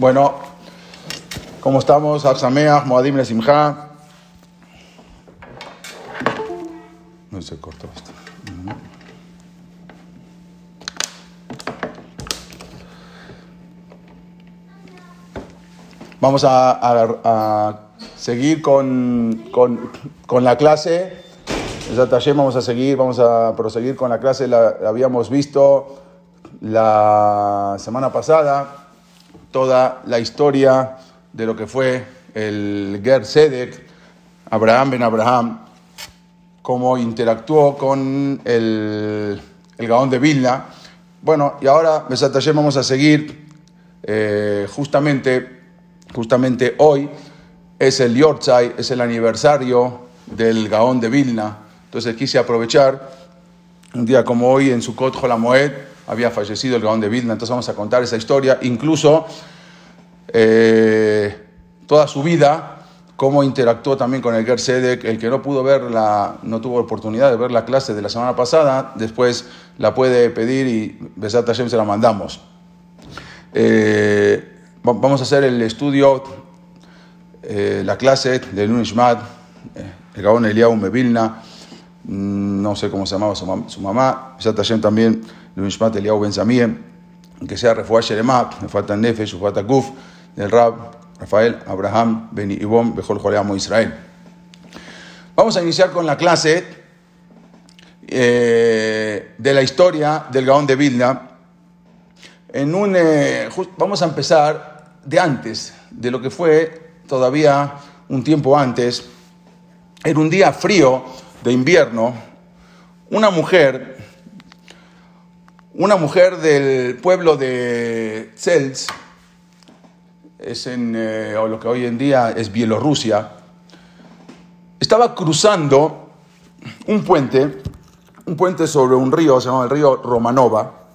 Bueno, ¿cómo estamos? Arsaméaj, Moadim LeSimjá. No se cortó esto. Vamos a seguir con la clase. Besa't Hashem, vamos a proseguir con la clase. La habíamos visto la semana pasada toda la historia de lo que fue el Ger Tzedek, Abraham Ben Abraham, cómo interactuó con el Gaón de Vilna. Bueno, y ahora, Besa't Hashem, vamos a seguir. Justamente hoy es el Yorzai, es el aniversario del Gaón de Vilna. Entonces quise aprovechar, un día como hoy, en Sukot Jolamoed, había fallecido el Gaón de Vilna. Entonces vamos a contar esa historia, incluso toda su vida, cómo interactuó también con el Ger Tzedek. El que no pudo no tuvo oportunidad de ver la clase de la semana pasada, después la puede pedir y Besa't Hashem se la mandamos. Vamos a hacer el estudio, la clase de Lu Nishmat, el Gaón Eliyahu de Vilna, no sé cómo se llamaba su mamá, Besa't Hashem también, Lu Nishmat Eliyahu Ben Samien, que sea refuá Sheremá, Nefata Nefesh, Ufata Guf, del Rab, Rafael, Abraham, Beni Ibom, Bejol Joleamo Israel. Vamos a iniciar con la clase de la historia del Gaón de Vilna. Vamos a empezar de antes, de lo que fue todavía un tiempo antes. Era un día frío de invierno. Una mujer del pueblo de Tselz, es o lo que hoy en día es Bielorrusia, estaba cruzando un puente sobre un río, se llama el río Romanova,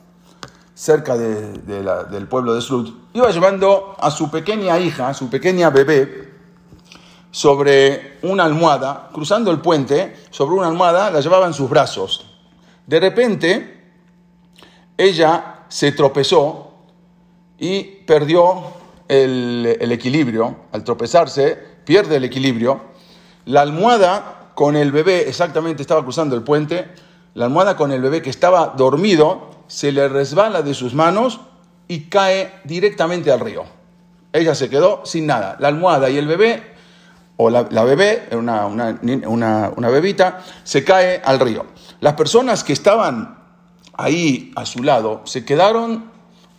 cerca del pueblo de Slut. Iba llevando a su pequeña hija, su pequeña bebé, sobre una almohada, cruzando el puente, sobre una almohada, la llevaba en sus brazos. De repente, ella se tropezó y perdió el equilibrio. Al tropezarse, pierde el equilibrio. La almohada con el bebé, exactamente estaba cruzando el puente, la almohada con el bebé que estaba dormido, se le resbala de sus manos y cae directamente al río. Ella se quedó sin nada. La almohada y el bebé, o la bebé, una bebita, se cae al río. Las personas que estaban ahí a su lado se quedaron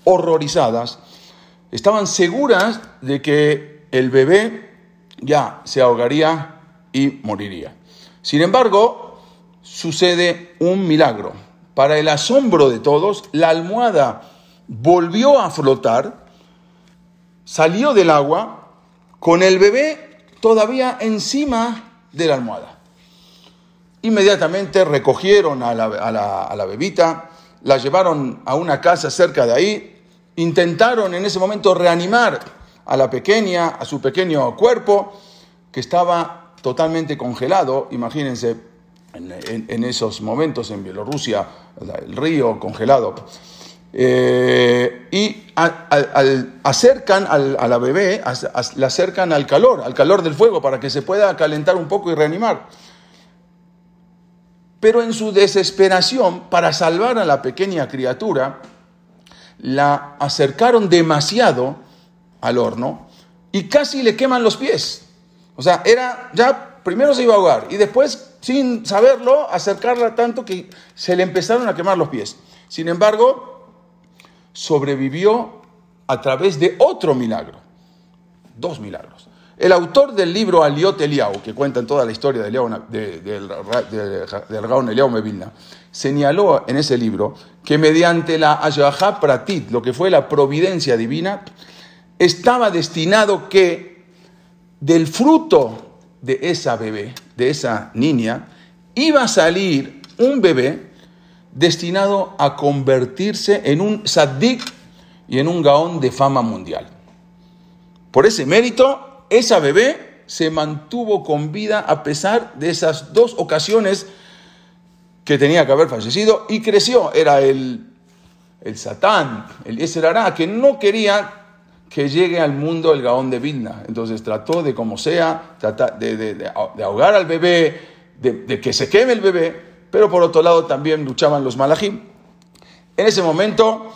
horrorizadas. Estaban seguras de que el bebé ya se ahogaría y moriría. Sin embargo, sucede un milagro. Para el asombro de todos, la almohada volvió a flotar, salió del agua, con el bebé todavía encima de la almohada. Inmediatamente recogieron a la bebita, la llevaron a una casa cerca de ahí, intentaron en ese momento reanimar a la pequeña, a su pequeño cuerpo, que estaba totalmente congelado, imagínense. En esos momentos en Bielorrusia, el río congelado. Y acercan a la bebé, la acercan al calor del fuego, para que se pueda calentar un poco y reanimar. Pero en su desesperación, para salvar a la pequeña criatura, la acercaron demasiado al horno y casi le queman los pies. O sea, primero se iba a ahogar y después, sin saberlo, acercarla tanto que se le empezaron a quemar los pies. Sin embargo, sobrevivió a través de otro milagro. Dos milagros. El autor del libro Aliot Eliyahu, que cuenta toda la historia del Gaón Eliyahu de Vilna, señaló en ese libro que mediante la Ashgaha Pratit, lo que fue la providencia divina, estaba destinado que del fruto de esa bebé, de esa niña, iba a salir un bebé destinado a convertirse en un tzaddik y en un gaón de fama mundial. Por ese mérito, esa bebé se mantuvo con vida a pesar de esas dos ocasiones que tenía que haber fallecido, y creció. Era el Satán, el Yeser Hará, que no quería que llegue al mundo el Gaón de Vilna. Entonces trató de, como sea, de ahogar al bebé, de que se queme el bebé, pero por otro lado también luchaban los malajim. En ese momento,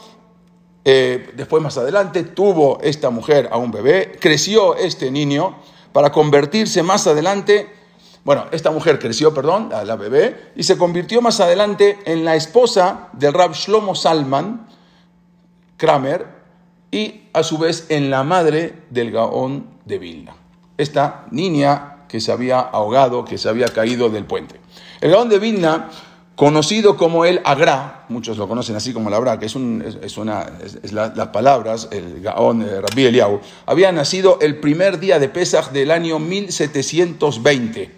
después más adelante, tuvo esta mujer a un bebé, creció este niño para convertirse más adelante, la bebé, y se convirtió más adelante en la esposa del Rav Shlomo Salman Kramer, y a su vez en la madre del Gaón de Vilna, esta niña que se había ahogado, que se había caído del puente. El Gaón de Vilna, conocido como el Agra, muchos lo conocen así como el Agra, que las palabras, el Gaón de Rabbi Eliyahu, había nacido el primer día de Pesaj del año 1720.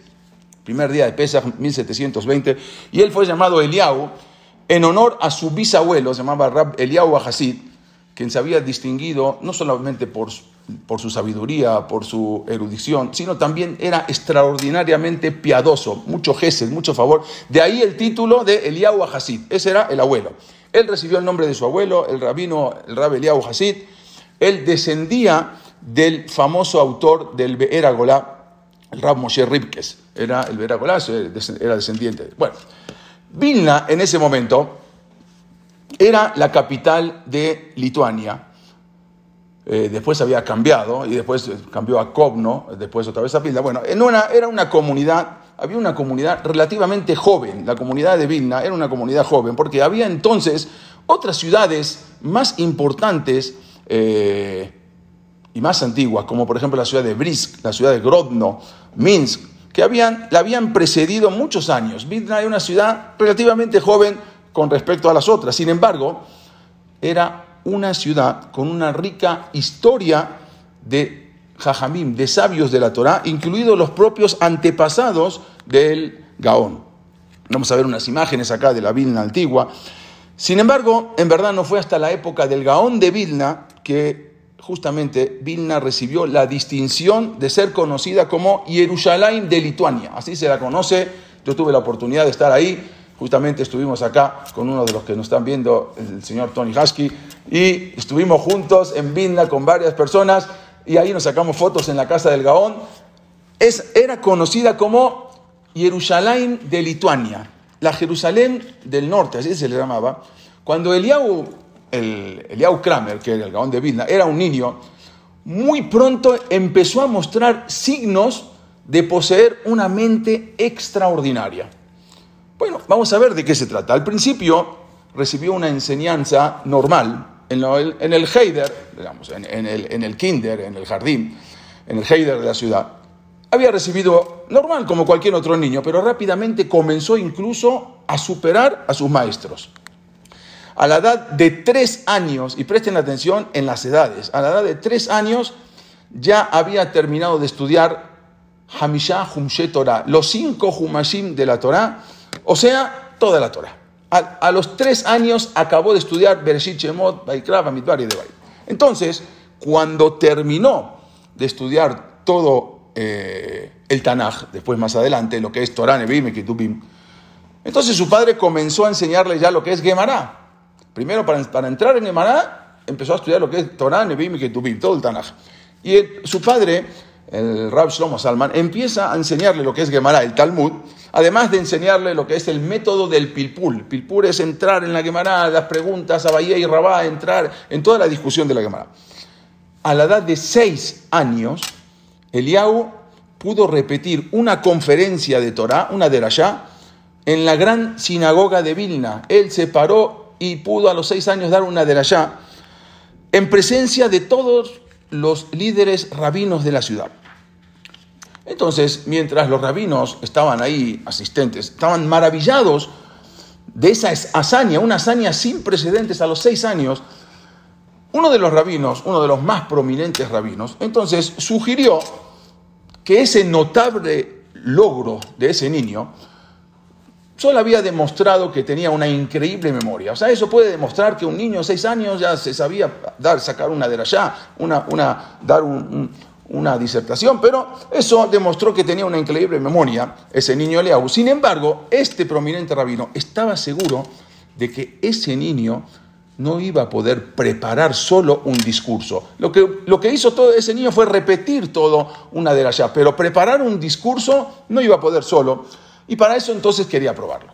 Primer día de Pesaj, 1720, y él fue llamado Eliyahu en honor a su bisabuelo, se llamaba Rabbi Eliyahu Hasid, quien se había distinguido no solamente por su sabiduría, por su erudición, sino también era extraordinariamente piadoso, mucho gesed, mucho favor. De ahí el título de Eliyahu Hasid. Ese era el abuelo. Él recibió el nombre de su abuelo, el rabino, el Rabbi Eliyahu Hasid. Él descendía del famoso autor del Be'er Agolá, el Rab Moshe Ribkes. Era el Be'er Agolá, era descendiente. Bueno, Vilna en ese momento era la capital de Lituania. Después había cambiado, y después cambió a Kovno, después otra vez a Vilna. Bueno, había una comunidad relativamente joven. La comunidad de Vilna era una comunidad joven, porque había entonces otras ciudades más importantes y más antiguas, como por ejemplo la ciudad de Brisk, la ciudad de Grodno, Minsk, que la habían precedido muchos años. Vilna era una ciudad relativamente joven con respecto a las otras. Sin embargo, era una ciudad con una rica historia de jajamim, de sabios de la Torá, incluidos los propios antepasados del Gaón. Vamos a ver unas imágenes acá de la Vilna antigua. Sin embargo, en verdad no fue hasta la época del Gaón de Vilna que justamente Vilna recibió la distinción de ser conocida como Jerusalén de Lituania. Así se la conoce. Yo tuve la oportunidad de estar ahí. Justamente estuvimos acá con uno de los que nos están viendo, el señor Tony Husky, y estuvimos juntos en Vilna con varias personas, y ahí nos sacamos fotos en la casa del Gaón. Era conocida como Jerusalén de Lituania, la Jerusalén del norte, así se le llamaba. Cuando Eliyahu Kramer, que era el Gaón de Vilna, era un niño, muy pronto empezó a mostrar signos de poseer una mente extraordinaria. Bueno, vamos a ver de qué se trata. Al principio recibió una enseñanza normal en el Heider, digamos, en el kinder, en el jardín, en el Heider de la ciudad. Había recibido normal como cualquier otro niño, pero rápidamente comenzó incluso a superar a sus maestros. A la edad de 3 años, y presten atención en las edades, a la edad de 3 años ya había terminado de estudiar Hamishá Jumshé Torah, los 5 Jumashim de la Torah, o sea, toda la Torah. A los 3 años acabó de estudiar Bereshit, Shemot, Baikra, Bamidbar y Devarim. Entonces, cuando terminó de estudiar todo el Tanaj, después más adelante, lo que es Torah, Nebim y Ketubim, entonces su padre comenzó a enseñarle ya lo que es Gemara. Primero, para entrar en Gemara, empezó a estudiar lo que es Torah, Nebim y Ketubim, todo el Tanaj. Y su padre, el Rav Shlomo Salman, empieza a enseñarle lo que es Gemara, el Talmud, además de enseñarle lo que es el método del Pilpul. Pilpul es entrar en la Gemara, las preguntas, Abayé y Rabá, entrar en toda la discusión de la Gemara. A la edad de 6 años, Eliyahu pudo repetir una conferencia de Torah, una Derashá, en la gran sinagoga de Vilna. Él se paró y pudo a los 6 años dar una Derashá en presencia de todos los líderes rabinos de la ciudad. Entonces, mientras los rabinos estaban ahí, asistentes, estaban maravillados de esa hazaña, una hazaña sin precedentes a los 6 años, uno de los más prominentes rabinos, entonces sugirió que ese notable logro de ese niño solo había demostrado que tenía una increíble memoria. O sea, eso puede demostrar que un niño de 6 años ya se sabía sacar una derashá, una disertación, pero eso demostró que tenía una increíble memoria ese niño Eliyahu. Sin embargo, este prominente rabino estaba seguro de que ese niño no iba a poder preparar solo un discurso. Lo que hizo todo ese niño fue repetir todo una derashá, pero preparar un discurso no iba a poder solo. Y para eso entonces quería probarlo.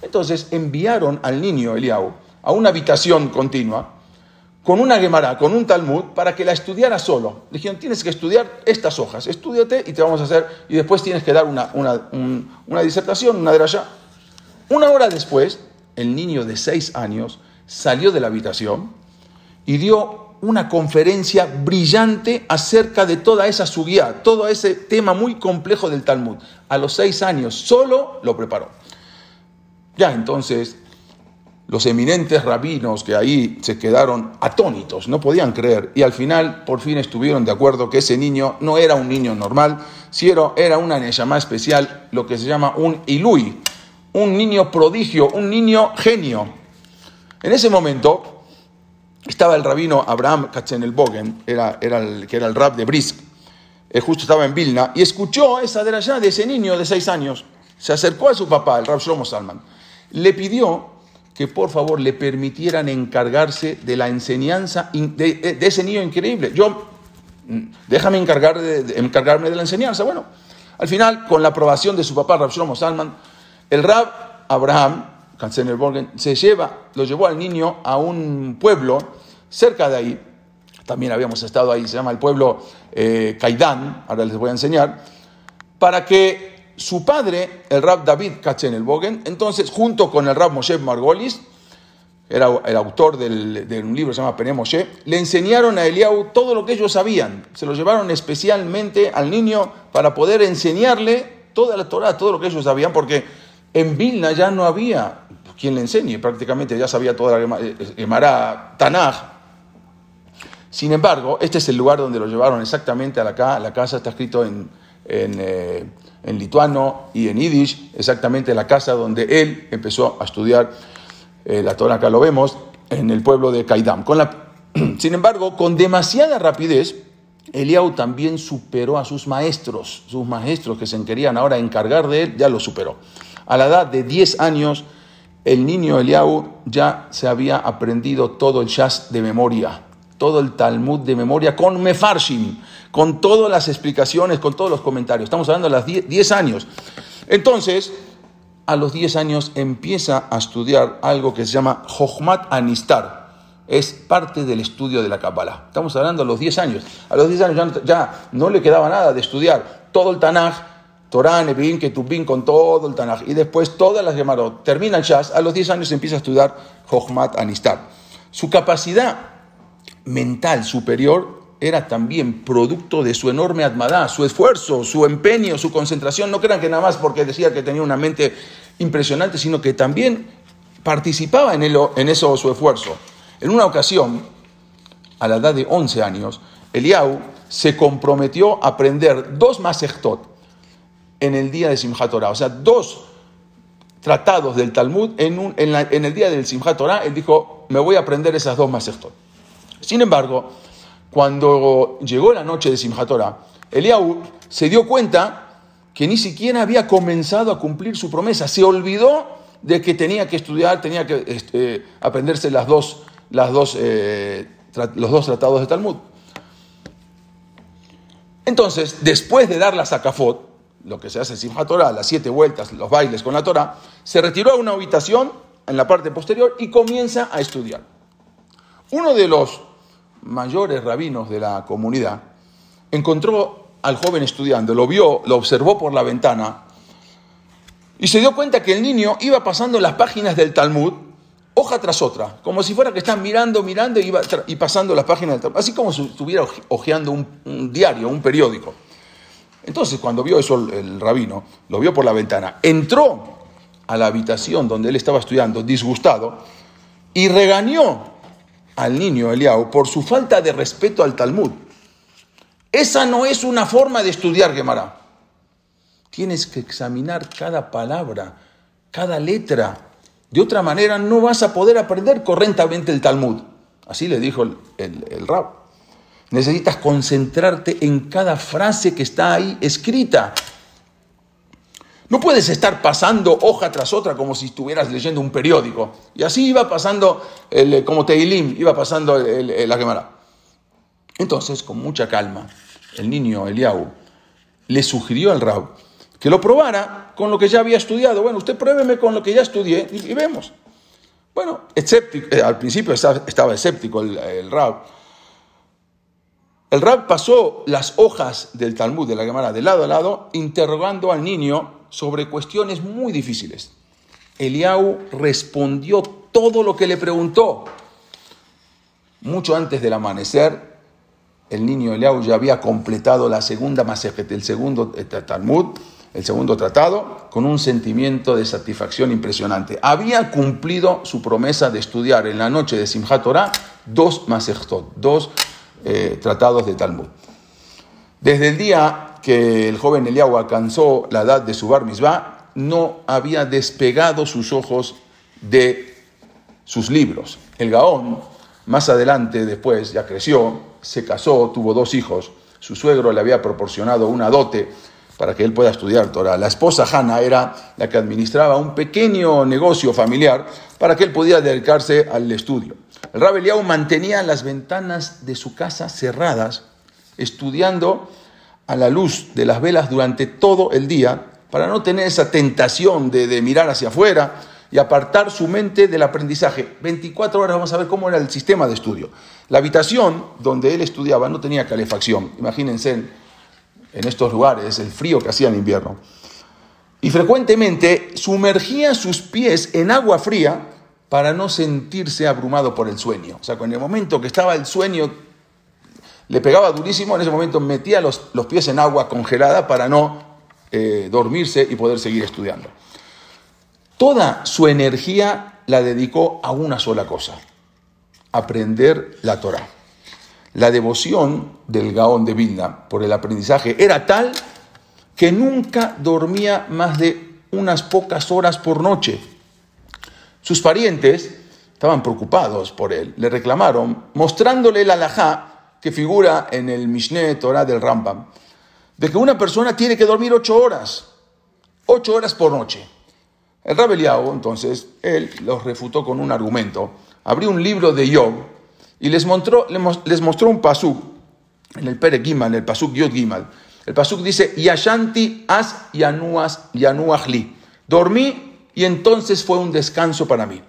Entonces enviaron al niño Eliyahu a una habitación continua con una Gemara, con un Talmud, para que la estudiara solo. Le dijeron, tienes que estudiar estas hojas, estúdiate y te vamos a hacer, y después tienes que dar una disertación, una derashá. Una hora después, el niño de 6 años salió de la habitación y dio una conferencia brillante acerca de toda esa sugía, todo ese tema muy complejo del Talmud. A los 6 años solo lo preparó. Ya entonces, los eminentes rabinos que ahí se quedaron atónitos, no podían creer. Y al final, por fin estuvieron de acuerdo que ese niño no era un niño normal, sino era una neshama especial, lo que se llama un ilui, un niño prodigio, un niño genio. En ese momento estaba el rabino Abraham Katzenelbogen, era el rab de Brisk, justo estaba en Vilna, y escuchó esa derashá de ese niño de 6 años. Se acercó a su papá, el Rav Shlomo Salman, le pidió que por favor le permitieran encargarse de la enseñanza de ese niño increíble. Déjame encargarme de la enseñanza. Bueno, al final, con la aprobación de su papá, Rav Shlomo Salman, el rab Abraham se lo llevó al niño a un pueblo cerca de ahí. También habíamos estado ahí, se llama el pueblo Kaidan, ahora les voy a enseñar, para que su padre, el Rab David Katzenelbogen, entonces junto con el Rab Moshe Margolis, era el autor de un libro que se llama Pene Moshe, le enseñaron a Eliyahu todo lo que ellos sabían. Se lo llevaron especialmente al niño para poder enseñarle toda la Torah, todo lo que ellos sabían, porque en Vilna ya no había quien le enseñe, prácticamente ya sabía toda la Gemara, Tanaj. Sin embargo, este es el lugar donde lo llevaron exactamente a la casa, está escrito en lituano y en yiddish, exactamente la casa donde él empezó a estudiar la Torah, acá lo vemos, en el pueblo de Kaidam. Sin embargo, con demasiada rapidez, Eliyahu también superó a sus maestros que se querían ahora encargar de él, ya lo superó. A la edad de 10 años, el niño Eliyahu ya se había aprendido todo el Shas de memoria, todo el Talmud de memoria, con Mefarshim, con todas las explicaciones, con todos los comentarios. Estamos hablando de los 10 años. Entonces, a los 10 años empieza a estudiar algo que se llama Jojmat Anistar. Es parte del estudio de la Kabbalah. Estamos hablando de los 10 años. A los 10 años ya no le quedaba nada de estudiar todo el Tanaj, Torah, Nebim, Ketubim, con todo el Tanaj. Y después todas las Gemarot. Termina el Shas. A los 10 años empieza a estudiar Jojmat Anistar. Su capacidad mental superior era también producto de su enorme atmadá, su esfuerzo, su empeño, su concentración. No crean que nada más porque decía que tenía una mente impresionante, sino que también participaba en eso su esfuerzo. En una ocasión, a la edad de 11 años, Eliyahu se comprometió a aprender 2 masejot. En el día de Simchat Torah, o sea, 2 tratados del Talmud en el día del Simchat Torah, él dijo, me voy a aprender esas 2 masejot. Sin embargo, cuando llegó la noche de Simchat Torah, Eliyahu se dio cuenta que ni siquiera había comenzado a cumplir su promesa, se olvidó de que tenía que estudiar, tenía que aprenderse los 2 tratados de Talmud. Entonces, después de dar la sacafot, lo que se hace en Simchat Torah, las 7 vueltas, los bailes con la Torah, se retiró a una habitación en la parte posterior y comienza a estudiar. Uno de los mayores rabinos de la comunidad encontró al joven estudiando, lo vio, lo observó por la ventana y se dio cuenta que el niño iba pasando las páginas del Talmud, hoja tras otra, como si fuera que están mirando y pasando las páginas del Talmud, así como si estuviera hojeando un diario, un periódico. Entonces, cuando vio eso el rabino, lo vio por la ventana, entró a la habitación donde él estaba estudiando, disgustado, y regañó al niño Eliyahu por su falta de respeto al Talmud. Esa no es una forma de estudiar Gemara. Tienes que examinar cada palabra, cada letra. De otra manera no vas a poder aprender correctamente el Talmud. Así le dijo el rab. Necesitas concentrarte en cada frase que está ahí escrita. No puedes estar pasando hoja tras otra como si estuvieras leyendo un periódico. Y así iba pasando, como Teilim, iba pasando la Gemara. Entonces, con mucha calma, el niño Eliyahu le sugirió al Rab que lo probara con lo que ya había estudiado. Bueno, usted pruébeme con lo que ya estudié y vemos. Bueno, escéptico, al principio estaba escéptico el Rab. El Rab pasó las hojas del Talmud, de la Gemara, de lado a lado, interrogando al niño sobre cuestiones muy difíciles. Eliyahu respondió todo lo que le preguntó. Mucho antes del amanecer, el niño Eliyahu ya había completado la segunda masejot, el segundo Talmud, el segundo tratado, con un sentimiento de satisfacción impresionante. Había cumplido su promesa de estudiar en la noche de Simchat Torah 2 masejot, 2 tratados de Talmud. Desde el día que el joven Eliyahu alcanzó la edad de su bar mitzvá, no había despegado sus ojos de sus libros. El Gaón, más adelante, después, ya creció, se casó, tuvo 2 hijos. Su suegro le había proporcionado una dote para que él pueda estudiar Torah. La esposa Hanna era la que administraba un pequeño negocio familiar para que él pudiera dedicarse al estudio. El Rabbi Eliyahu mantenía las ventanas de su casa cerradas, estudiando a la luz de las velas durante todo el día, para no tener esa tentación de mirar hacia afuera y apartar su mente del aprendizaje. 24 horas, vamos a ver cómo era el sistema de estudio. La habitación donde él estudiaba no tenía calefacción. Imagínense en estos lugares el frío que hacía en invierno. Y frecuentemente sumergía sus pies en agua fría para no sentirse abrumado por el sueño. O sea, en el momento que estaba el sueño, le pegaba durísimo, en ese momento metía los pies en agua congelada para no dormirse y poder seguir estudiando. Toda su energía la dedicó a una sola cosa: aprender la Torah. La devoción del Gaón de Vilna por el aprendizaje era tal que nunca dormía más de unas pocas horas por noche. Sus parientes estaban preocupados por él, le reclamaron, mostrándole la halajá que figura en el Mishneh Torah del Rambam, de que una persona tiene que dormir 8 horas, 8 horas por noche. El Rabbi Eliyahu, entonces, él los refutó con un argumento. Abrió un libro de Job y les mostró un pasuk, en el Perek Gimal, el pasuk Yod Gimal. El pasuk dice, Yashanti as yanuachli, dormí y entonces fue un descanso para mí.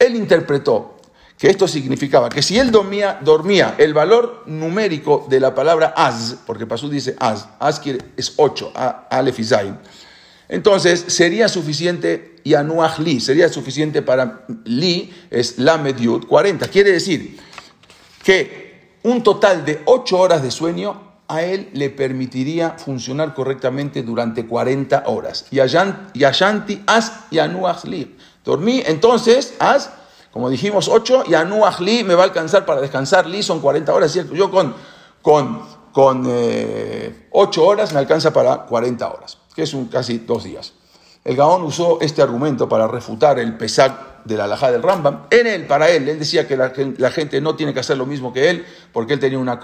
Él interpretó que esto significaba que si él dormía, el valor numérico de la palabra az, porque Pasú dice az es 8, alef y zayin, entonces sería suficiente, yanuach li, sería suficiente para li, es lamed yud, 40. Quiere decir que un total de 8 horas de sueño a él le permitiría funcionar correctamente durante 40 horas. Yashanti as yanuachli. Dormí, entonces, as, como dijimos, 8, yanuachli me va a alcanzar para descansar, li son 40 horas, ¿cierto? Yo con 8 horas me alcanza para 40 horas, que es casi 2 días. El Gaón usó este argumento para refutar el Pesaj de la halajá del Rambam. Él decía que la gente no tiene que hacer lo mismo que él, porque él tenía una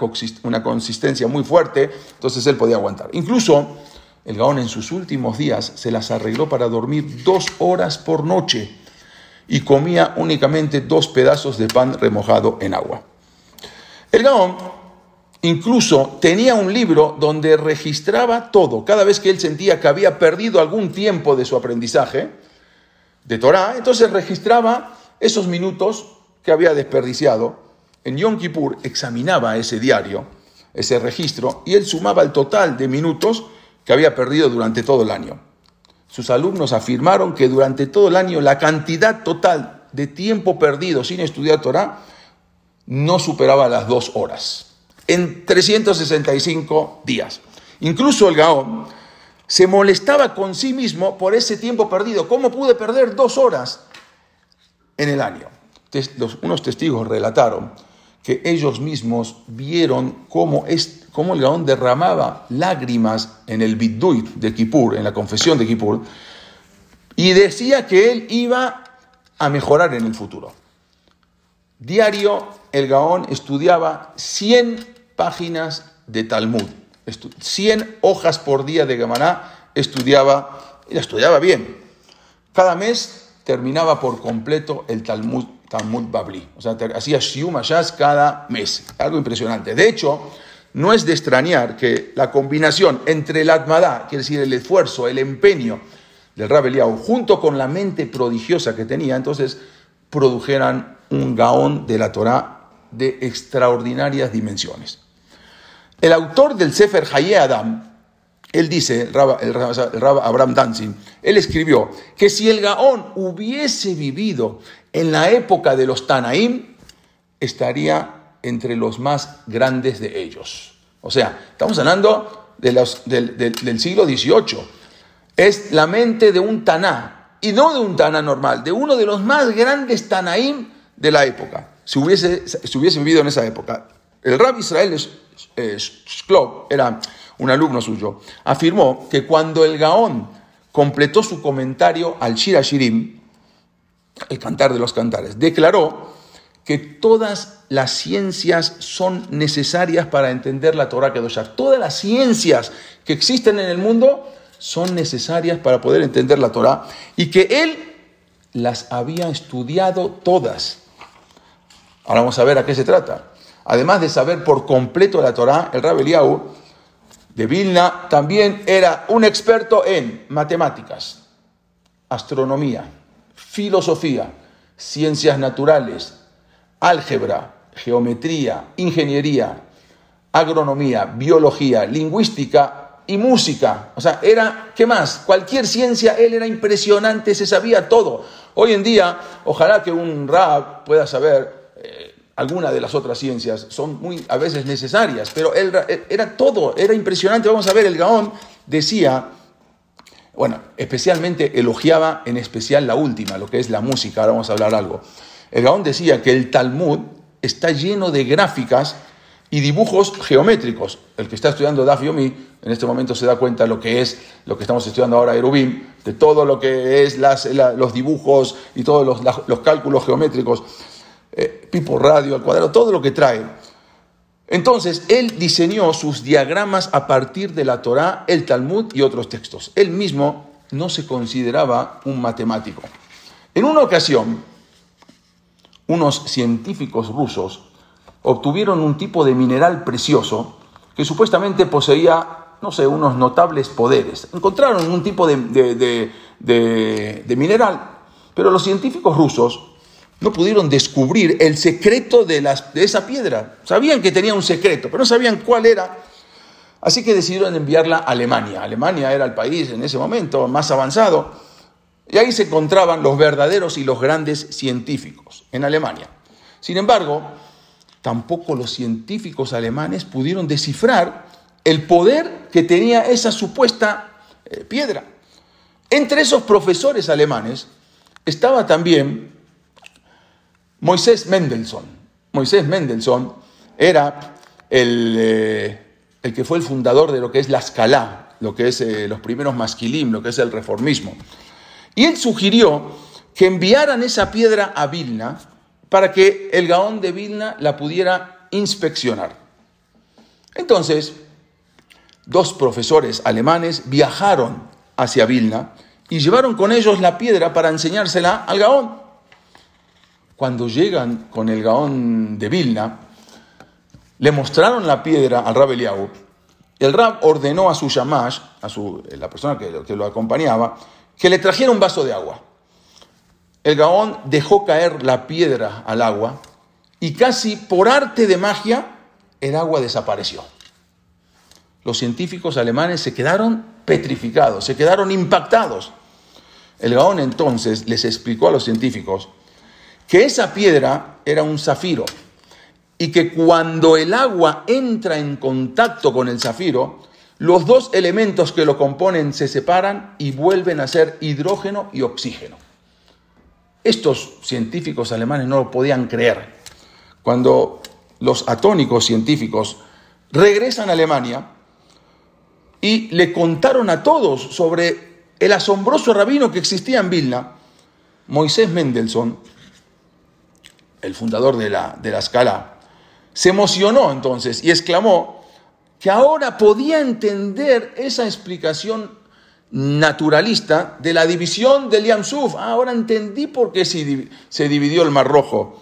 consistencia muy fuerte, entonces él podía aguantar. Incluso el Gaón en sus últimos días se las arregló para dormir 2 horas por noche y comía únicamente 2 pedazos de pan remojado en agua. El Gaón incluso tenía un libro donde registraba todo. Cada vez que él sentía que había perdido algún tiempo de su aprendizaje de Torah, entonces registraba esos minutos que había desperdiciado. En Yom Kippur examinaba ese diario, ese registro, y él sumaba el total de minutos que había perdido durante todo el año. Sus alumnos afirmaron que durante todo el año la cantidad total de tiempo perdido sin estudiar Torah no superaba las 2 horas. En 365 días. Incluso el Gaón se molestaba con sí mismo por ese tiempo perdido. ¿Cómo pude perder 2 horas en el año? Unos testigos relataron que ellos mismos vieron cómo el Gaón derramaba lágrimas en el Bidui de Kippur, en la confesión de Kippur, y decía que él iba a mejorar en el futuro. Diario, el Gaón estudiaba 100 páginas de Talmud, 100 hojas por día de Gemara estudiaba y la estudiaba bien. Cada mes terminaba por completo el Talmud Babli. O sea, hacía Shium Hashas cada mes. Algo impresionante. De hecho, no es de extrañar que la combinación entre el Atmadá, quiere decir el esfuerzo, el empeño del Rabbi Eliyahu, junto con la mente prodigiosa que tenía, entonces produjeran un Gaón de la Torá de extraordinarias dimensiones. El autor del Sefer Hayé Adam, él dice, el Rabbi Abraham Danzin, él escribió que si el Gaón hubiese vivido en la época de los Tanaim, estaría entre los más grandes de ellos. O sea, estamos hablando del siglo XVIII. Es la mente de un Taná, y no de un Taná normal, de uno de los más grandes Tanaim de la época, si hubiese vivido en esa época. El Rabbi Israel Shklov era un alumno suyo, afirmó que cuando el Gaón completó su comentario al Shir HaShirim, el Cantar de los Cantares, declaró que todas las ciencias son necesarias para entender la Torah Kedoshá. Todas las ciencias que existen en el mundo son necesarias para poder entender la Torah, y que él las había estudiado todas. Ahora vamos a ver a qué se trata. Además de saber por completo la Torah, el Rabbi Eliyahu de Vilna también era un experto en matemáticas, astronomía, filosofía, ciencias naturales, álgebra, geometría, ingeniería, agronomía, biología, lingüística y música. O sea, era, ¿qué más? Cualquier ciencia, él era impresionante, se sabía todo. Hoy en día, ojalá que un rab pueda saber alguna de las otras ciencias, son muy a veces necesarias, pero él era todo, era impresionante. Vamos a ver, el Gaón decía, bueno, especialmente elogiaba en especial la última, lo que es la música. Ahora vamos a hablar algo. El Gaón decía que el Talmud está lleno de gráficas y dibujos geométricos. El que está estudiando Daf Yomi en este momento se da cuenta de lo que estamos estudiando ahora, Erubim, de todo lo que es los dibujos y todos los cálculos geométricos, pipo radio al cuadrado, todo lo que trae. Entonces, él diseñó sus diagramas a partir de la Torá, el Talmud y otros textos. Él mismo no se consideraba un matemático. En una ocasión, unos científicos rusos obtuvieron un tipo de mineral precioso que supuestamente poseía, no sé, unos notables poderes. Encontraron un tipo de mineral, pero los científicos rusos no pudieron descubrir el secreto de esa piedra. Sabían que tenía un secreto, pero no sabían cuál era. Así que decidieron enviarla a Alemania. Alemania era el país en ese momento más avanzado, y ahí se encontraban los verdaderos y los grandes científicos, en Alemania. Sin embargo, tampoco los científicos alemanes pudieron descifrar el poder que tenía esa supuesta piedra. Entre esos profesores alemanes estaba también Moisés Mendelssohn. Moisés Mendelssohn era el que fue el fundador de lo que es la Escalá, lo que es los primeros masquilim, lo que es el reformismo. Y él sugirió que enviaran esa piedra a Vilna para que el Gaón de Vilna la pudiera inspeccionar. Entonces, dos profesores alemanes viajaron hacia Vilna y llevaron con ellos la piedra para enseñársela al Gaón. Cuando llegan con el Gaón de Vilna, le mostraron la piedra al Rabbi Eliyahu. El Rab ordenó a su Shamash, la persona que lo acompañaba, que le trajera un vaso de agua. El Gaón dejó caer la piedra al agua y casi por arte de magia el agua desapareció. Los científicos alemanes se quedaron petrificados, se quedaron impactados. El Gaón entonces les explicó a los científicos que esa piedra era un zafiro y que cuando el agua entra en contacto con el zafiro, los dos elementos que lo componen se separan y vuelven a ser hidrógeno y oxígeno. Estos científicos alemanes no lo podían creer. Cuando los atónicos científicos regresan a Alemania y le contaron a todos sobre el asombroso rabino que existía en Vilna, Moisés Mendelssohn, el fundador de la Escalá, se emocionó entonces y exclamó que ahora podía entender esa explicación naturalista de la división del Yam Suf. Ahora entendí por qué se dividió el Mar Rojo.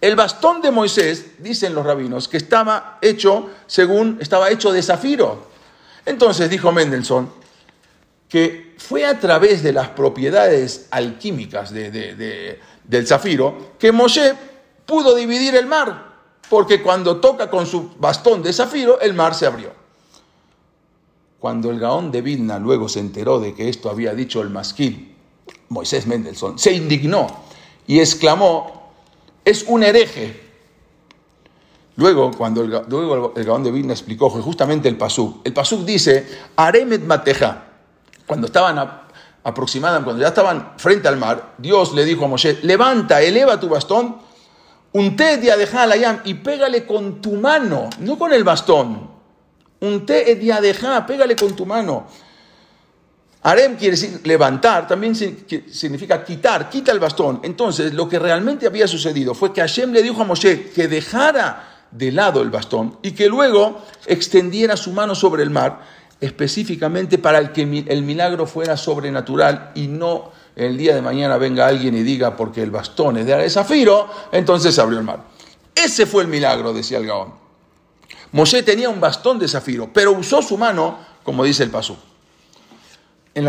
El bastón de Moisés, dicen los rabinos, que estaba hecho de zafiro. Entonces dijo Mendelssohn que fue a través de las propiedades alquímicas del zafiro que Moshe pudo dividir el mar, porque cuando toca con su bastón de zafiro, el mar se abrió. Cuando el Gaón de Vilna luego se enteró de que esto había dicho el masquil, Moisés Mendelssohn, se indignó y exclamó: es un hereje. Luego, cuando el Gaón de Vilna explicó justamente el pasuk dice, Aremet Mateja. Cuando ya estaban frente al mar, Dios le dijo a Moshe: levanta, eleva tu bastón, unté diadejá alayam, y pégale con tu mano, no con el bastón. Unté diadejá, pégale con tu mano. Harem quiere decir levantar, también significa quitar, quita el bastón. Entonces, lo que realmente había sucedido fue que Hashem le dijo a Moshe que dejara de lado el bastón y que luego extendiera su mano sobre el mar, específicamente para que el milagro fuera sobrenatural y no el día de mañana venga alguien y diga porque el bastón es de zafiro, entonces se abrió el mar. Ese fue el milagro, decía el Gaón. Moshe tenía un bastón de zafiro, pero usó su mano, como dice el pasú. En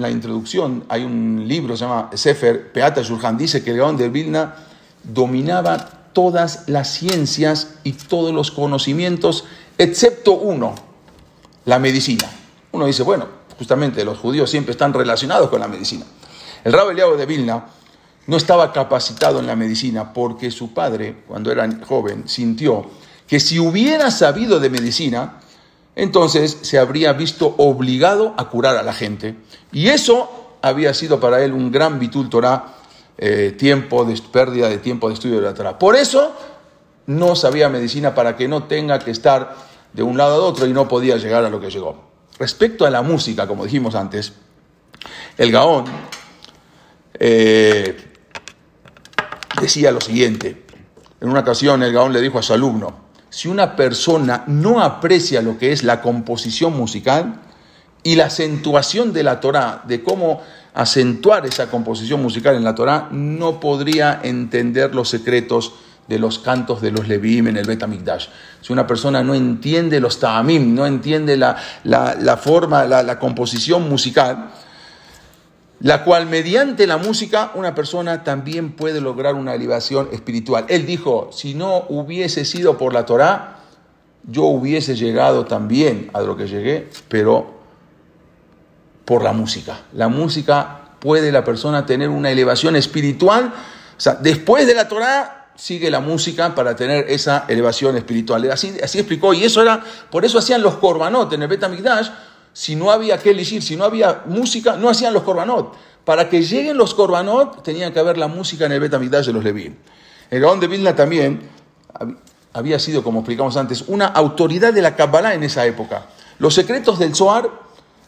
la introducción hay un libro, se llama Sefer Peata Shulhan, dice que el Gaón de Vilna dominaba todas las ciencias y todos los conocimientos, excepto uno: la medicina. Uno dice, bueno, justamente los judíos siempre están relacionados con la medicina. El Rabbi Eliyahu de Vilna no estaba capacitado en la medicina porque su padre, cuando era joven, sintió que si hubiera sabido de medicina, entonces se habría visto obligado a curar a la gente. Y eso había sido para él un gran bitul Torah, pérdida de tiempo de estudio de la Torah. Por eso no sabía medicina, para que no tenga que estar de un lado al otro, y no podía llegar a lo que llegó. Respecto a la música, como dijimos antes, el Gaón decía lo siguiente. En una ocasión el Gaón le dijo a su alumno: si una persona no aprecia lo que es la composición musical y la acentuación de la Torá, de cómo acentuar esa composición musical en la Torá, no podría entender los secretos de los cantos de los Lebim en el Bet HaMikdash. Si una persona no entiende los ta'amim, no entiende la forma, la composición musical, la cual mediante la música una persona también puede lograr una elevación espiritual. Él dijo: si no hubiese sido por la Torá, yo hubiese llegado también a lo que llegué, pero por la música. La música puede la persona tener una elevación espiritual. O sea, después de la Torá sigue la música para tener esa elevación espiritual. Así explicó, y eso era, por eso hacían los korbanot en el Bet HaMikdash. Si no había que elegir, si no había música, no hacían los korbanot. Para que lleguen los korbanot, tenía que haber la música en el Bet HaMikdash de los Leví. El Gaón de Vilna también había sido, como explicamos antes, una autoridad de la Kabbalah en esa época. Los secretos del Zohar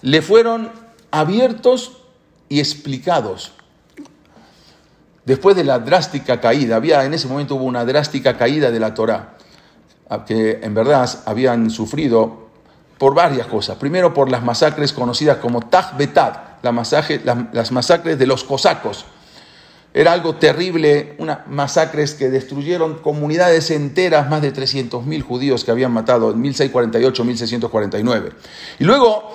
le fueron abiertos y explicados. Después de la drástica caída, en ese momento hubo una drástica caída de la Torá, que en verdad habían sufrido por varias cosas. Primero, por las masacres conocidas como Taj Betat, las masacres de los cosacos. Era algo terrible, unas masacres que destruyeron comunidades enteras, más de 300.000 judíos que habían matado en 1648, 1649. Y luego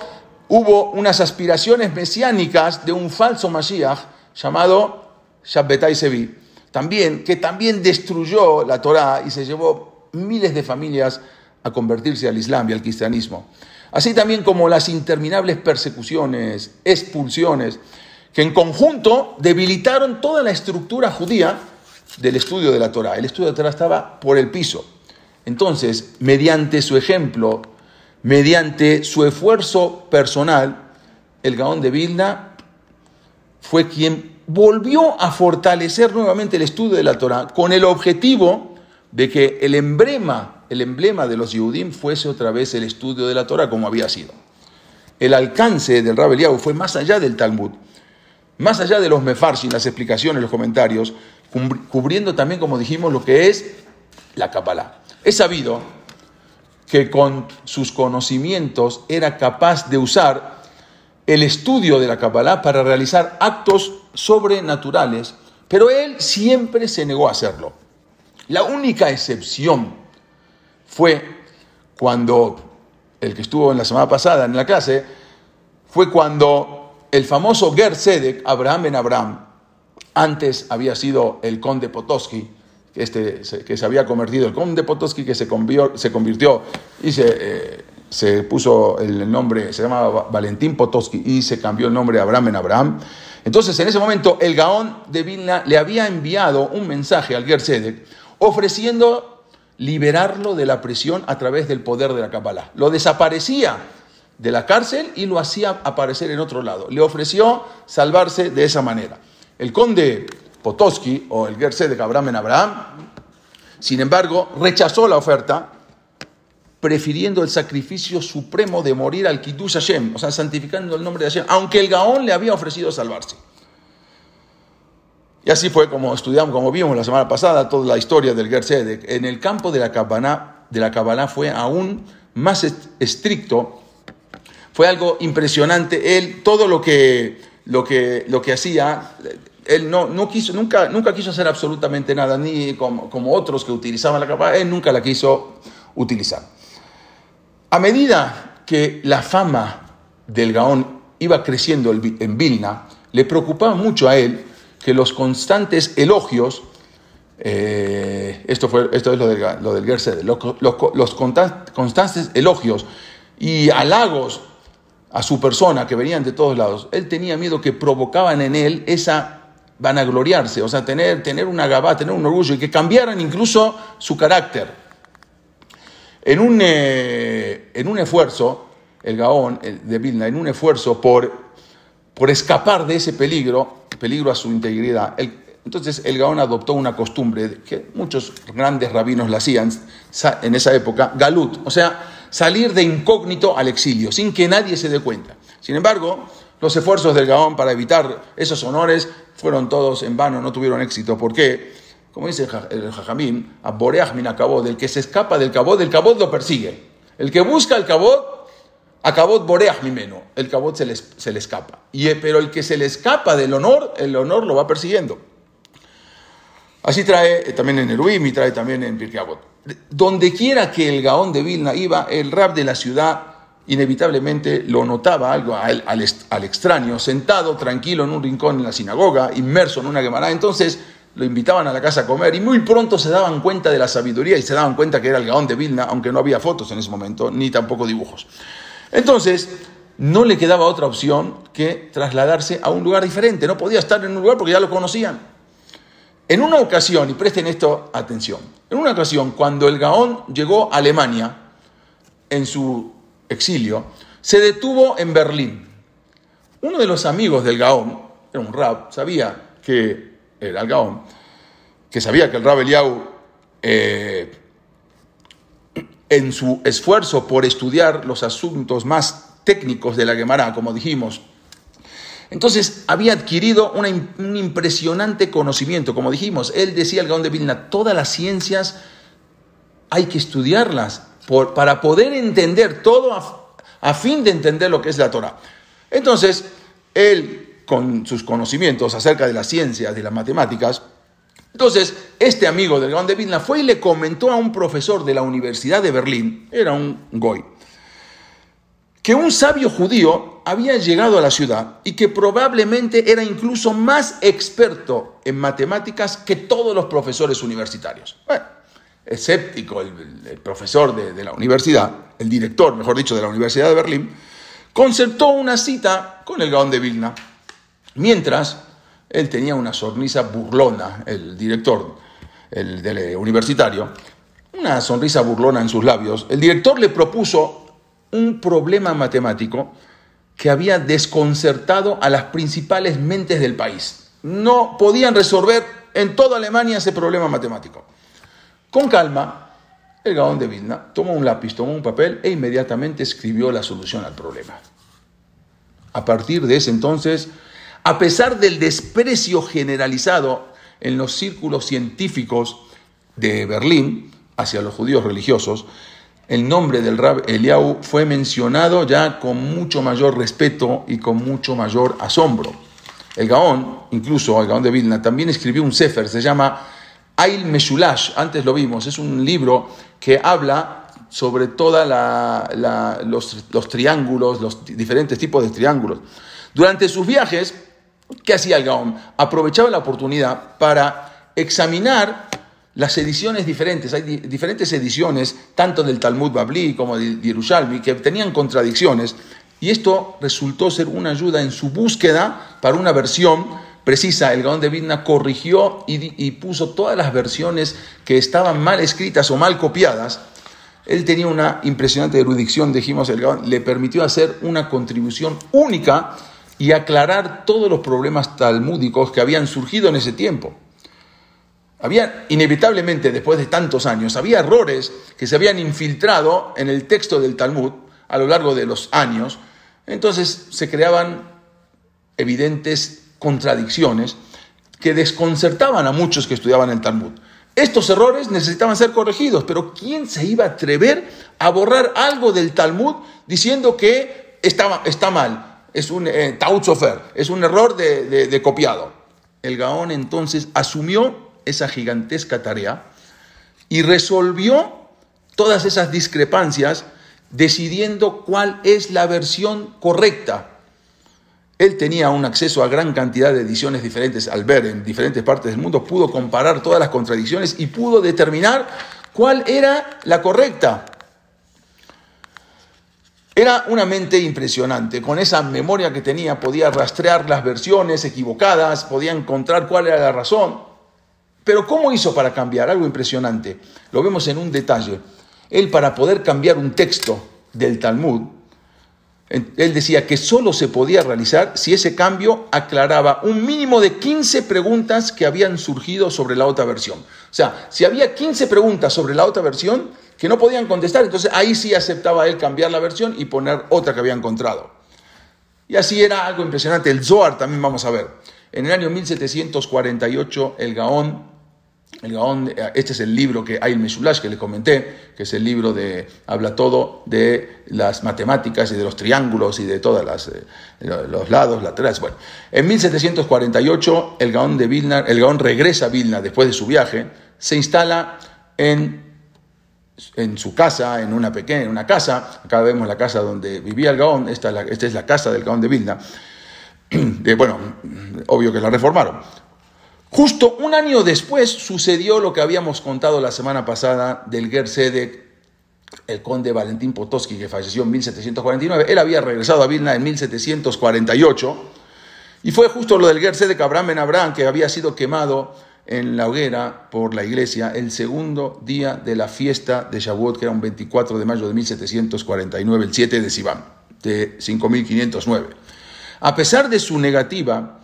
hubo unas aspiraciones mesiánicas de un falso Mashiach llamado Shabbetai Sevi, que también destruyó la Torá y se llevó miles de familias a convertirse al Islam y al cristianismo. Así también como las interminables persecuciones, expulsiones, que en conjunto debilitaron toda la estructura judía del estudio de la Torá. El estudio de la Torá estaba por el piso. Entonces, mediante su ejemplo, mediante su esfuerzo personal, el Gaón de Vilna fue quien volvió a fortalecer nuevamente el estudio de la Torá, con el objetivo de que el emblema de los Yehudim fuese otra vez el estudio de la Torá como había sido. El alcance del Rabbi Eliyahu fue más allá del Talmud, más allá de los mefarshim, las explicaciones, los comentarios, cubriendo también, como dijimos, lo que es la Kabbalah. Es sabido que con sus conocimientos era capaz de usar el estudio de la Kabbalah para realizar actos sobrenaturales, pero él siempre se negó a hacerlo. La única excepción fue cuando, el que estuvo en la semana pasada en la clase, fue cuando el famoso Ger Tzedek, Abraham Ben Abraham, antes había sido el conde Potosky, que se había convertido, el conde Potosky que se convirtió y se puso el nombre, se llamaba Valentín Potosky y se cambió el nombre a Abraham Ben Abraham. Entonces, en ese momento, el Gaón de Vilna le había enviado un mensaje al Ger Tzedek ofreciendo liberarlo de la prisión a través del poder de la Kabbalah. Lo desaparecía de la cárcel y lo hacía aparecer en otro lado. Le ofreció salvarse de esa manera. El conde Potosky, o el Ger Tzedek Abraham Ben Abraham, sin embargo, rechazó la oferta, prefiriendo el sacrificio supremo de morir al Kiddush Hashem, o sea, santificando el nombre de Hashem, aunque el Gaón le había ofrecido salvarse. Y así fue como estudiamos, como vimos la semana pasada, toda la historia del Ger Tzedek. En el campo de la Kabbalah, fue aún más estricto, fue algo impresionante. Él, todo lo que hacía, él nunca quiso hacer absolutamente nada, ni como otros que utilizaban la Kabbalah, él nunca la quiso utilizar. A medida que la fama del Gaón iba creciendo en Vilna, le preocupaba mucho a él que los constantes elogios, esto es lo del Ger Tzedek, los constantes elogios y halagos a su persona que venían de todos lados, él tenía miedo que provocaban en él esa vanagloriarse, o sea, tener una gabá, tener un orgullo y que cambiaran incluso su carácter. En un esfuerzo, el Gaón de Vilna, en un esfuerzo por escapar de ese peligro a su integridad. Entonces el Gaón adoptó una costumbre que muchos grandes rabinos la hacían en esa época, galut, o sea, salir de incógnito al exilio, sin que nadie se dé cuenta. Sin embargo, los esfuerzos del Gaón para evitar esos honores fueron todos en vano, no tuvieron éxito. ¿Por qué? Como dice el Jajamim, Aboreach min Akabod, el que se escapa del Kabod lo persigue. El que busca el Kabod, Akabod Boreach mimeno, el Kabod se le escapa. Pero el que se le escapa del honor, el honor lo va persiguiendo. Así trae también en Eruim y trae también en Pirkei Avot. Donde quiera que el Gaón de Vilna iba, el rab de la ciudad inevitablemente lo notaba algo al extraño, sentado tranquilo en un rincón en la sinagoga, inmerso en una Gemara. Entonces, lo invitaban a la casa a comer y muy pronto se daban cuenta de la sabiduría y se daban cuenta que era el Gaón de Vilna, aunque no había fotos en ese momento, ni tampoco dibujos. Entonces, no le quedaba otra opción que trasladarse a un lugar diferente. No podía estar en un lugar porque ya lo conocían. En una ocasión, y presten esto atención, en una ocasión, cuando el Gaón llegó a Alemania, en su exilio, se detuvo en Berlín. Uno de los amigos del Gaón, era un rab, sabía que era el Gaón, que sabía que el Rabbi Eliyahu, en su esfuerzo por estudiar los asuntos más técnicos de la Gemara, como dijimos, entonces había adquirido un impresionante conocimiento, como dijimos, él decía el Gaón de Vilna, todas las ciencias hay que estudiarlas para poder entender todo a fin de entender lo que es la Torah. Entonces, él, con sus conocimientos acerca de las ciencias, de las matemáticas. Entonces, este amigo del Gaón de Vilna fue y le comentó a un profesor de la Universidad de Berlín, era un goy, que un sabio judío había llegado a la ciudad y que probablemente era incluso más experto en matemáticas que todos los profesores universitarios. Bueno, escéptico, el profesor de la universidad, el director, mejor dicho, de la Universidad de Berlín, concertó una cita con el Gaón de Vilna. Mientras, él tenía una sonrisa burlona, el director, el del universitario, una sonrisa burlona en sus labios. El director le propuso un problema matemático que había desconcertado a las principales mentes del país. No podían resolver en toda Alemania ese problema matemático. Con calma, el Gaón de Vilna tomó un lápiz, tomó un papel e inmediatamente escribió la solución al problema. A partir de ese entonces, a pesar del desprecio generalizado en los círculos científicos de Berlín hacia los judíos religiosos, el nombre del Rab Eliyahu fue mencionado ya con mucho mayor respeto y con mucho mayor asombro. El Gaón, incluso el Gaón de Vilna, también escribió un sefer, se llama Ail Meshulash, antes lo vimos, es un libro que habla sobre todos los triángulos, los diferentes tipos de triángulos. Durante sus viajes, ¿qué hacía el Gaón? Aprovechaba la oportunidad para examinar las ediciones diferentes. Hay diferentes ediciones, tanto del Talmud Babli como del Yerushalmi, que tenían contradicciones. Y esto resultó ser una ayuda en su búsqueda para una versión precisa. El Gaón de Vilna corrigió y puso todas las versiones que estaban mal escritas o mal copiadas. Él tenía una impresionante erudición, dijimos, el Gaón le permitió hacer una contribución única y aclarar todos los problemas talmúdicos que habían surgido en ese tiempo. Había, inevitablemente, después de tantos años, había errores que se habían infiltrado en el texto del Talmud a lo largo de los años. Entonces se creaban evidentes contradicciones que desconcertaban a muchos que estudiaban el Talmud. Estos errores necesitaban ser corregidos, pero ¿quién se iba a atrever a borrar algo del Talmud diciendo que está mal? Es un taut sofer, es un error de copiado. El Gaón entonces asumió esa gigantesca tarea y resolvió todas esas discrepancias decidiendo cuál es la versión correcta. Él tenía un acceso a gran cantidad de ediciones diferentes. Al ver en diferentes partes del mundo, pudo comparar todas las contradicciones y pudo determinar cuál era la correcta. Era una mente impresionante. Con esa memoria que tenía, podía rastrear las versiones equivocadas, podía encontrar cuál era la razón. Pero ¿cómo hizo para cambiar? Algo impresionante. Lo vemos en un detalle. Él, para poder cambiar un texto del Talmud, él decía que solo se podía realizar si ese cambio aclaraba un mínimo de 15 preguntas que habían surgido sobre la otra versión. O sea, si había 15 preguntas sobre la otra versión que no podían contestar, entonces ahí sí aceptaba él cambiar la versión y poner otra que había encontrado. Y así era algo impresionante. El Zohar también vamos a ver. En el año 1748, el Gaón, este es el libro que hay en Meshulash, que les comenté, que es el libro de, habla todo de las matemáticas y de los triángulos y de todas los lados, laterales. Bueno, en 1748 el Gaón de Vilna, el Gaón regresa a Vilna después de su viaje, se instala en su casa, en una casa. Acá vemos la casa donde vivía el Gaón. Esta es la casa del Gaón de Vilna. Bueno, obvio que la reformaron. Justo un año después sucedió lo que habíamos contado la semana pasada del Ger Tzedek, el conde Valentín Potosky, que falleció en 1749. Él había regresado a Vilna en 1748 y fue justo lo del Ger Tzedek Abraham Ben Abraham, que había sido quemado en la hoguera por la iglesia el segundo día de la fiesta de Shavuot, que era un 24 de mayo de 1749, el 7 de Sivan, de 5509. A pesar de su negativa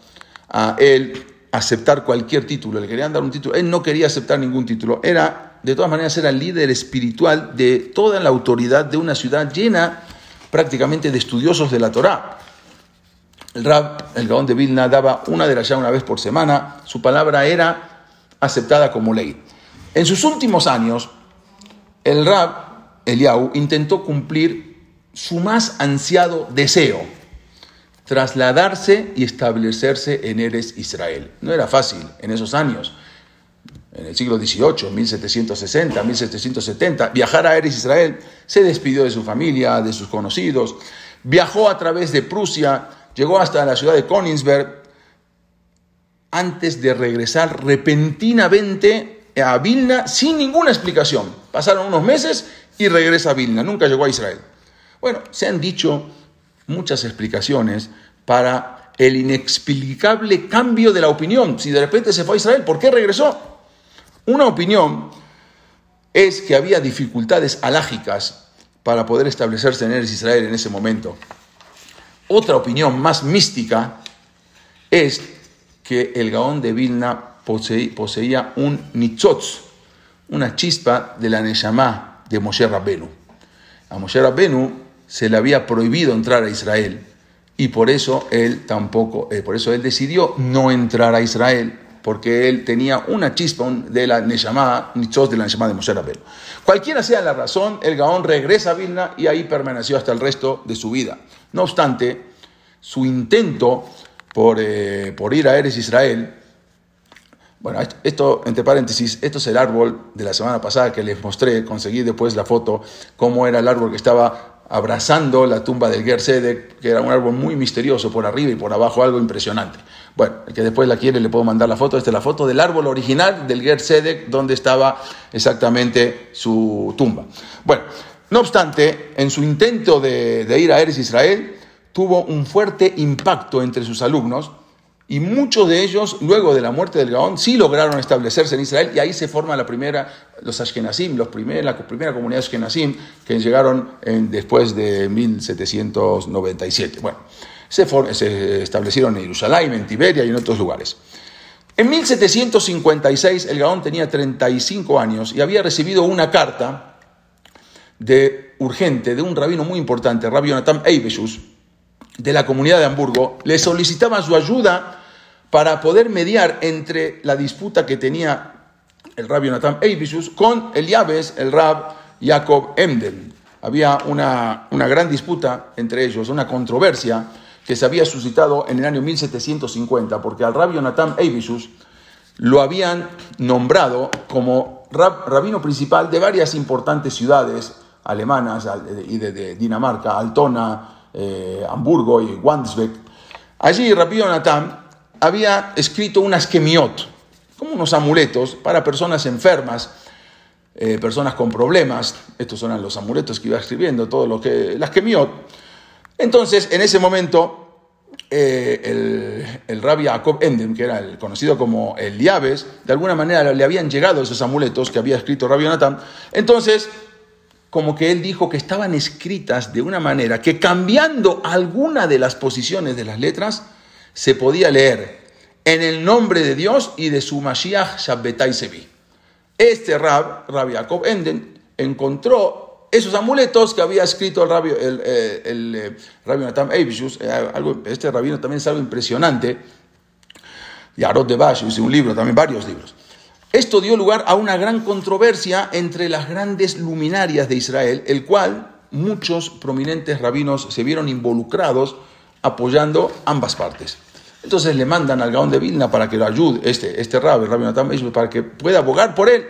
a él aceptar cualquier título, le querían dar un título, él no quería aceptar ningún título, de todas maneras era el líder espiritual de toda la autoridad de una ciudad llena prácticamente de estudiosos de la Torá. El Rab, el Gaón de Vilna, daba una derashá una vez por semana, su palabra era aceptada como ley. En sus últimos años, el Rab Eliyahu intentó cumplir su más ansiado deseo: trasladarse y establecerse en Eretz Israel. No era fácil en esos años, en el siglo XVIII, 1760, 1770, viajar a Eretz Israel. Se despidió de su familia, de sus conocidos, viajó a través de Prusia, llegó hasta la ciudad de Königsberg, antes de regresar repentinamente a Vilna sin ninguna explicación. Pasaron unos meses y regresa a Vilna, nunca llegó a Israel. Bueno, se han dicho muchas explicaciones para el inexplicable cambio de la opinión. Si de repente se fue a Israel, ¿por qué regresó? Una opinión es que había dificultades halájicas para poder establecerse en Israel en ese momento. Otra opinión más mística es que el Gaón de Vilna poseía un nitzotz, una chispa de la Neshama de Moshe Rabbenu. A Moshe Rabbenu se le había prohibido entrar a Israel y por eso él decidió no entrar a Israel. porque él tenía una chispa de la Neshama, Nitzos de la Neshama de Moshe Rabbeinu. Cualquiera sea la razón, el Gaón regresa a Vilna y ahí permaneció hasta el resto de su vida. No obstante, su intento por ir a Eretz Israel, bueno, esto, entre paréntesis, esto es el árbol de la semana pasada que les mostré, conseguí después la foto, cómo era el árbol que estaba abrazando la tumba del Ger Tzedek, que era un árbol muy misterioso, por arriba y por abajo, algo impresionante. Bueno, el que después la quiere le puedo mandar la foto. Esta es la foto del árbol original del Ger Tzedek, donde estaba exactamente su tumba. Bueno, no obstante, en su intento de ir a Eretz Israel, tuvo un fuerte impacto entre sus alumnos, y muchos de ellos, luego de la muerte del Gaón, sí lograron establecerse en Israel, y ahí se forma los Ashkenazim, la primera comunidad Ashkenazim que llegaron después de 1797. Bueno, se establecieron en Jerusalén, en Tiberia y en otros lugares. En 1756 el Gaón tenía 35 años y había recibido una carta urgente de un rabino muy importante, Rabbi Yonatan Eibeshus, de la comunidad de Hamburgo. Le solicitaban su ayuda para poder mediar entre la disputa que tenía el Rabbi Yonatan Eibeshus con el Yabes, el Rab Jacob Emden. Había una gran disputa entre ellos, una controversia que se había suscitado en el año 1750, porque al Rabbi Yonatan Eibeshus lo habían nombrado como rabino principal de varias importantes ciudades alemanas y de Dinamarca, Altona, Hamburgo y Wandsbek. Allí Rabbi Yonatan había escrito unas kemiot, como unos amuletos para personas enfermas, personas con problemas. Estos eran los amuletos que iba escribiendo, las kemiot. Entonces, en ese momento, el Rabbi Jacob Emden, que era el conocido como el Yabes, de alguna manera le habían llegado esos amuletos que había escrito Rabbi Yonatan. Entonces, como que él dijo que estaban escritas de una manera que, cambiando alguna de las posiciones de las letras, se podía leer en el nombre de Dios y de su Mashiach Shabbetai Sevi. Este Rabbi Jacob Emden, encontró esos amuletos que había escrito el Rabbi Yonatan Eibeshus. Este rabino también es algo impresionante. Y Arot de Bash hizo un libro, también varios libros. Esto dio lugar a una gran controversia entre las grandes luminarias de Israel, el cual muchos prominentes rabinos se vieron involucrados apoyando ambas partes. Entonces le mandan al Gaón de Vilna para que lo ayude, este Rabbi, el Rabbi Yonatan Eibeshus, para que pueda abogar por él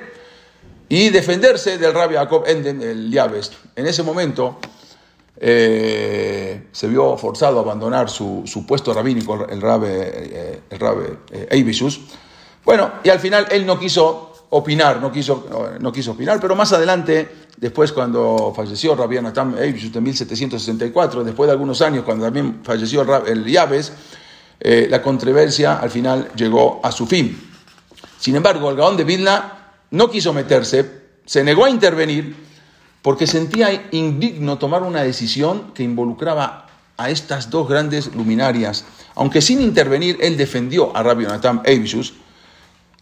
y defenderse del Rabbi Jacob Emden, el Yabes. En ese momento se vio forzado a abandonar su puesto rabínico, el Rabbi Eibeshus. Bueno, y al final él no quiso opinar, pero más adelante, después cuando falleció Rabbi Yonatan Eibeshus en 1764, después de algunos años, cuando también falleció el Yabes, la controversia al final llegó a su fin. Sin embargo, el Gaón de Vilna no quiso meterse, se negó a intervenir, porque sentía indigno tomar una decisión que involucraba a estas dos grandes luminarias. Aunque sin intervenir, él defendió a Rabbi Yonatan Eibeshus,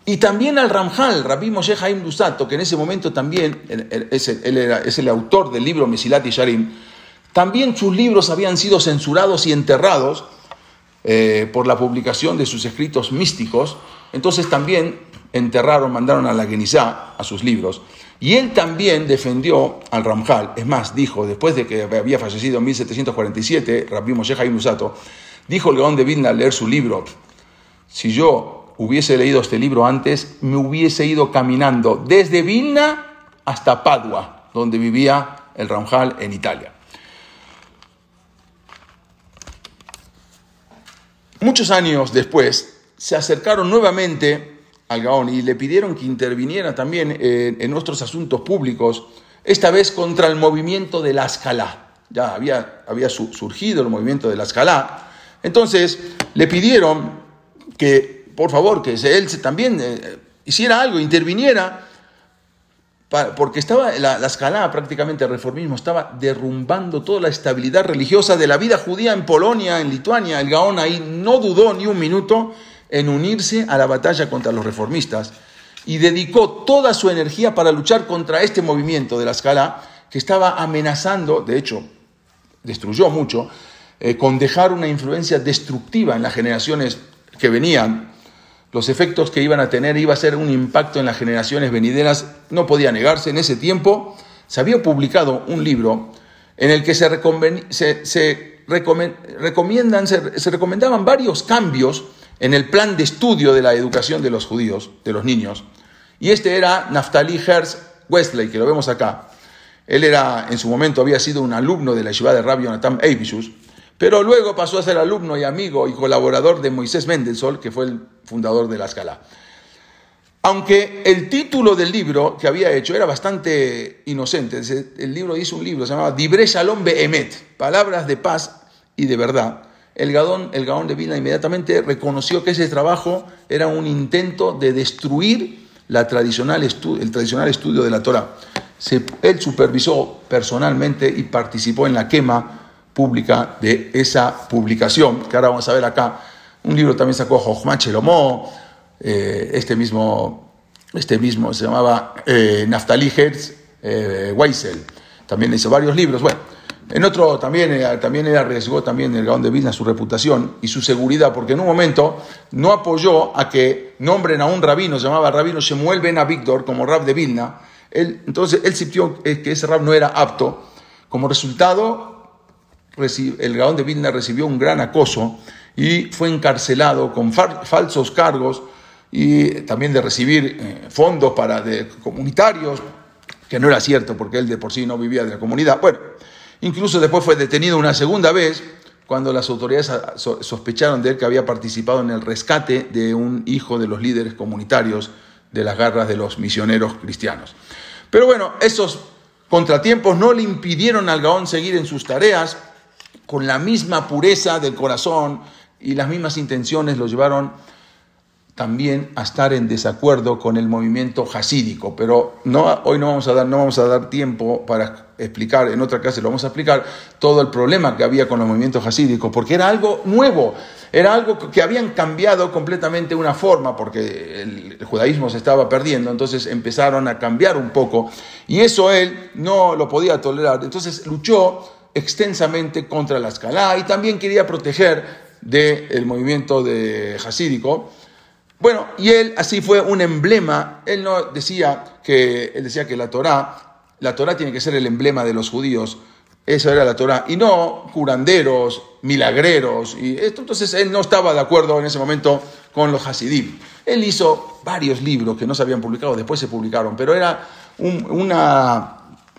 y también al Ramjal, Rabbi Moshe Haim Lusato, que en ese momento también, él es el autor del libro Mesilat Yesharim. También sus libros habían sido censurados y enterrados por la publicación de sus escritos místicos. Entonces también mandaron a la Genizá a sus libros. Y él también defendió al Ramjal. Es más, dijo, después de que había fallecido en 1747, Rabbi Moshe Haim Lusato, dijo el Gaón de Vilna al leer su libro: si yo hubiese leído este libro antes, me hubiese ido caminando desde Vilna hasta Padua, donde vivía el Ramjal en Italia. Muchos años después, se acercaron nuevamente al Gaón y le pidieron que interviniera también en otros asuntos públicos, esta vez contra el movimiento de la Ascalá. Ya había surgido el movimiento de la Ascalá. Entonces, le pidieron que, por favor, que él también hiciera algo, interviniera, porque estaba la escalada prácticamente del reformismo, estaba derrumbando toda la estabilidad religiosa de la vida judía en Polonia, en Lituania. El Gaón ahí no dudó ni un minuto en unirse a la batalla contra los reformistas y dedicó toda su energía para luchar contra este movimiento de la escalada que estaba amenazando, de hecho, destruyó mucho, con dejar una influencia destructiva en las generaciones que venían. los efectos que iban a tener, iba a ser un impacto en las generaciones venideras, no podía negarse. En ese tiempo se había publicado un libro en el que se recomendaban varios cambios en el plan de estudio de la educación de los judíos, de los niños. Y este era Naftali Herz Wesley, que lo vemos acá. Él era, en su momento, había sido un alumno de la yeshivá de Rabbi Jonathan Eivishush, pero luego pasó a ser alumno y amigo y colaborador de Moisés Mendelssohn, que fue el fundador de la Escalá. Aunque el título del libro que había hecho era bastante inocente, el libro hizo un libro, se llamaba Dibre Shalom Be'emet, Palabras de Paz y de Verdad. El Gaón de Vilna inmediatamente reconoció que ese trabajo era un intento de destruir el tradicional estudio de la Torah. Él supervisó personalmente y participó en la quema pública de esa publicación, que ahora vamos a ver acá. Un libro también sacó Jojmat Shelomó, este mismo se llamaba Naftali Herz Weissel, también hizo varios libros. Bueno, en otro también él arriesgó también el Gaón de Vilna su reputación y su seguridad, porque en un momento no apoyó a que nombren a un rabino, se llamaba Rabino Shemuel Ben Avigdor, como Rab de Vilna. Entonces él sintió que ese Rab no era apto. Como resultado, el Gaón de Vilna recibió un gran acoso y fue encarcelado con falsos cargos y también de recibir fondos comunitarios, que no era cierto porque él de por sí no vivía de la comunidad. Bueno, incluso después fue detenido una segunda vez cuando las autoridades sospecharon de él que había participado en el rescate de un hijo de los líderes comunitarios de las garras de los misioneros cristianos. Pero bueno, esos contratiempos no le impidieron al Gaón seguir en sus tareas. Con la misma pureza del corazón y las mismas intenciones lo llevaron también a estar en desacuerdo con el movimiento hasídico. Pero hoy no vamos a dar tiempo para explicar, en otra clase lo vamos a explicar, todo el problema que había con los movimientos hasídicos, porque era algo nuevo, era algo que habían cambiado completamente una forma, porque el judaísmo se estaba perdiendo, entonces empezaron a cambiar un poco, y eso él no lo podía tolerar, entonces luchó extensamente contra la Escalá y también quería proteger del movimiento hasídico. Bueno, y él así fue un emblema. Él decía que la Torá tiene que ser el emblema de los judíos. Esa era la Torá y no curanderos, milagreros y esto. Entonces él no estaba de acuerdo en ese momento con los hasidim. Él hizo varios libros que no se habían publicado, después se publicaron, pero era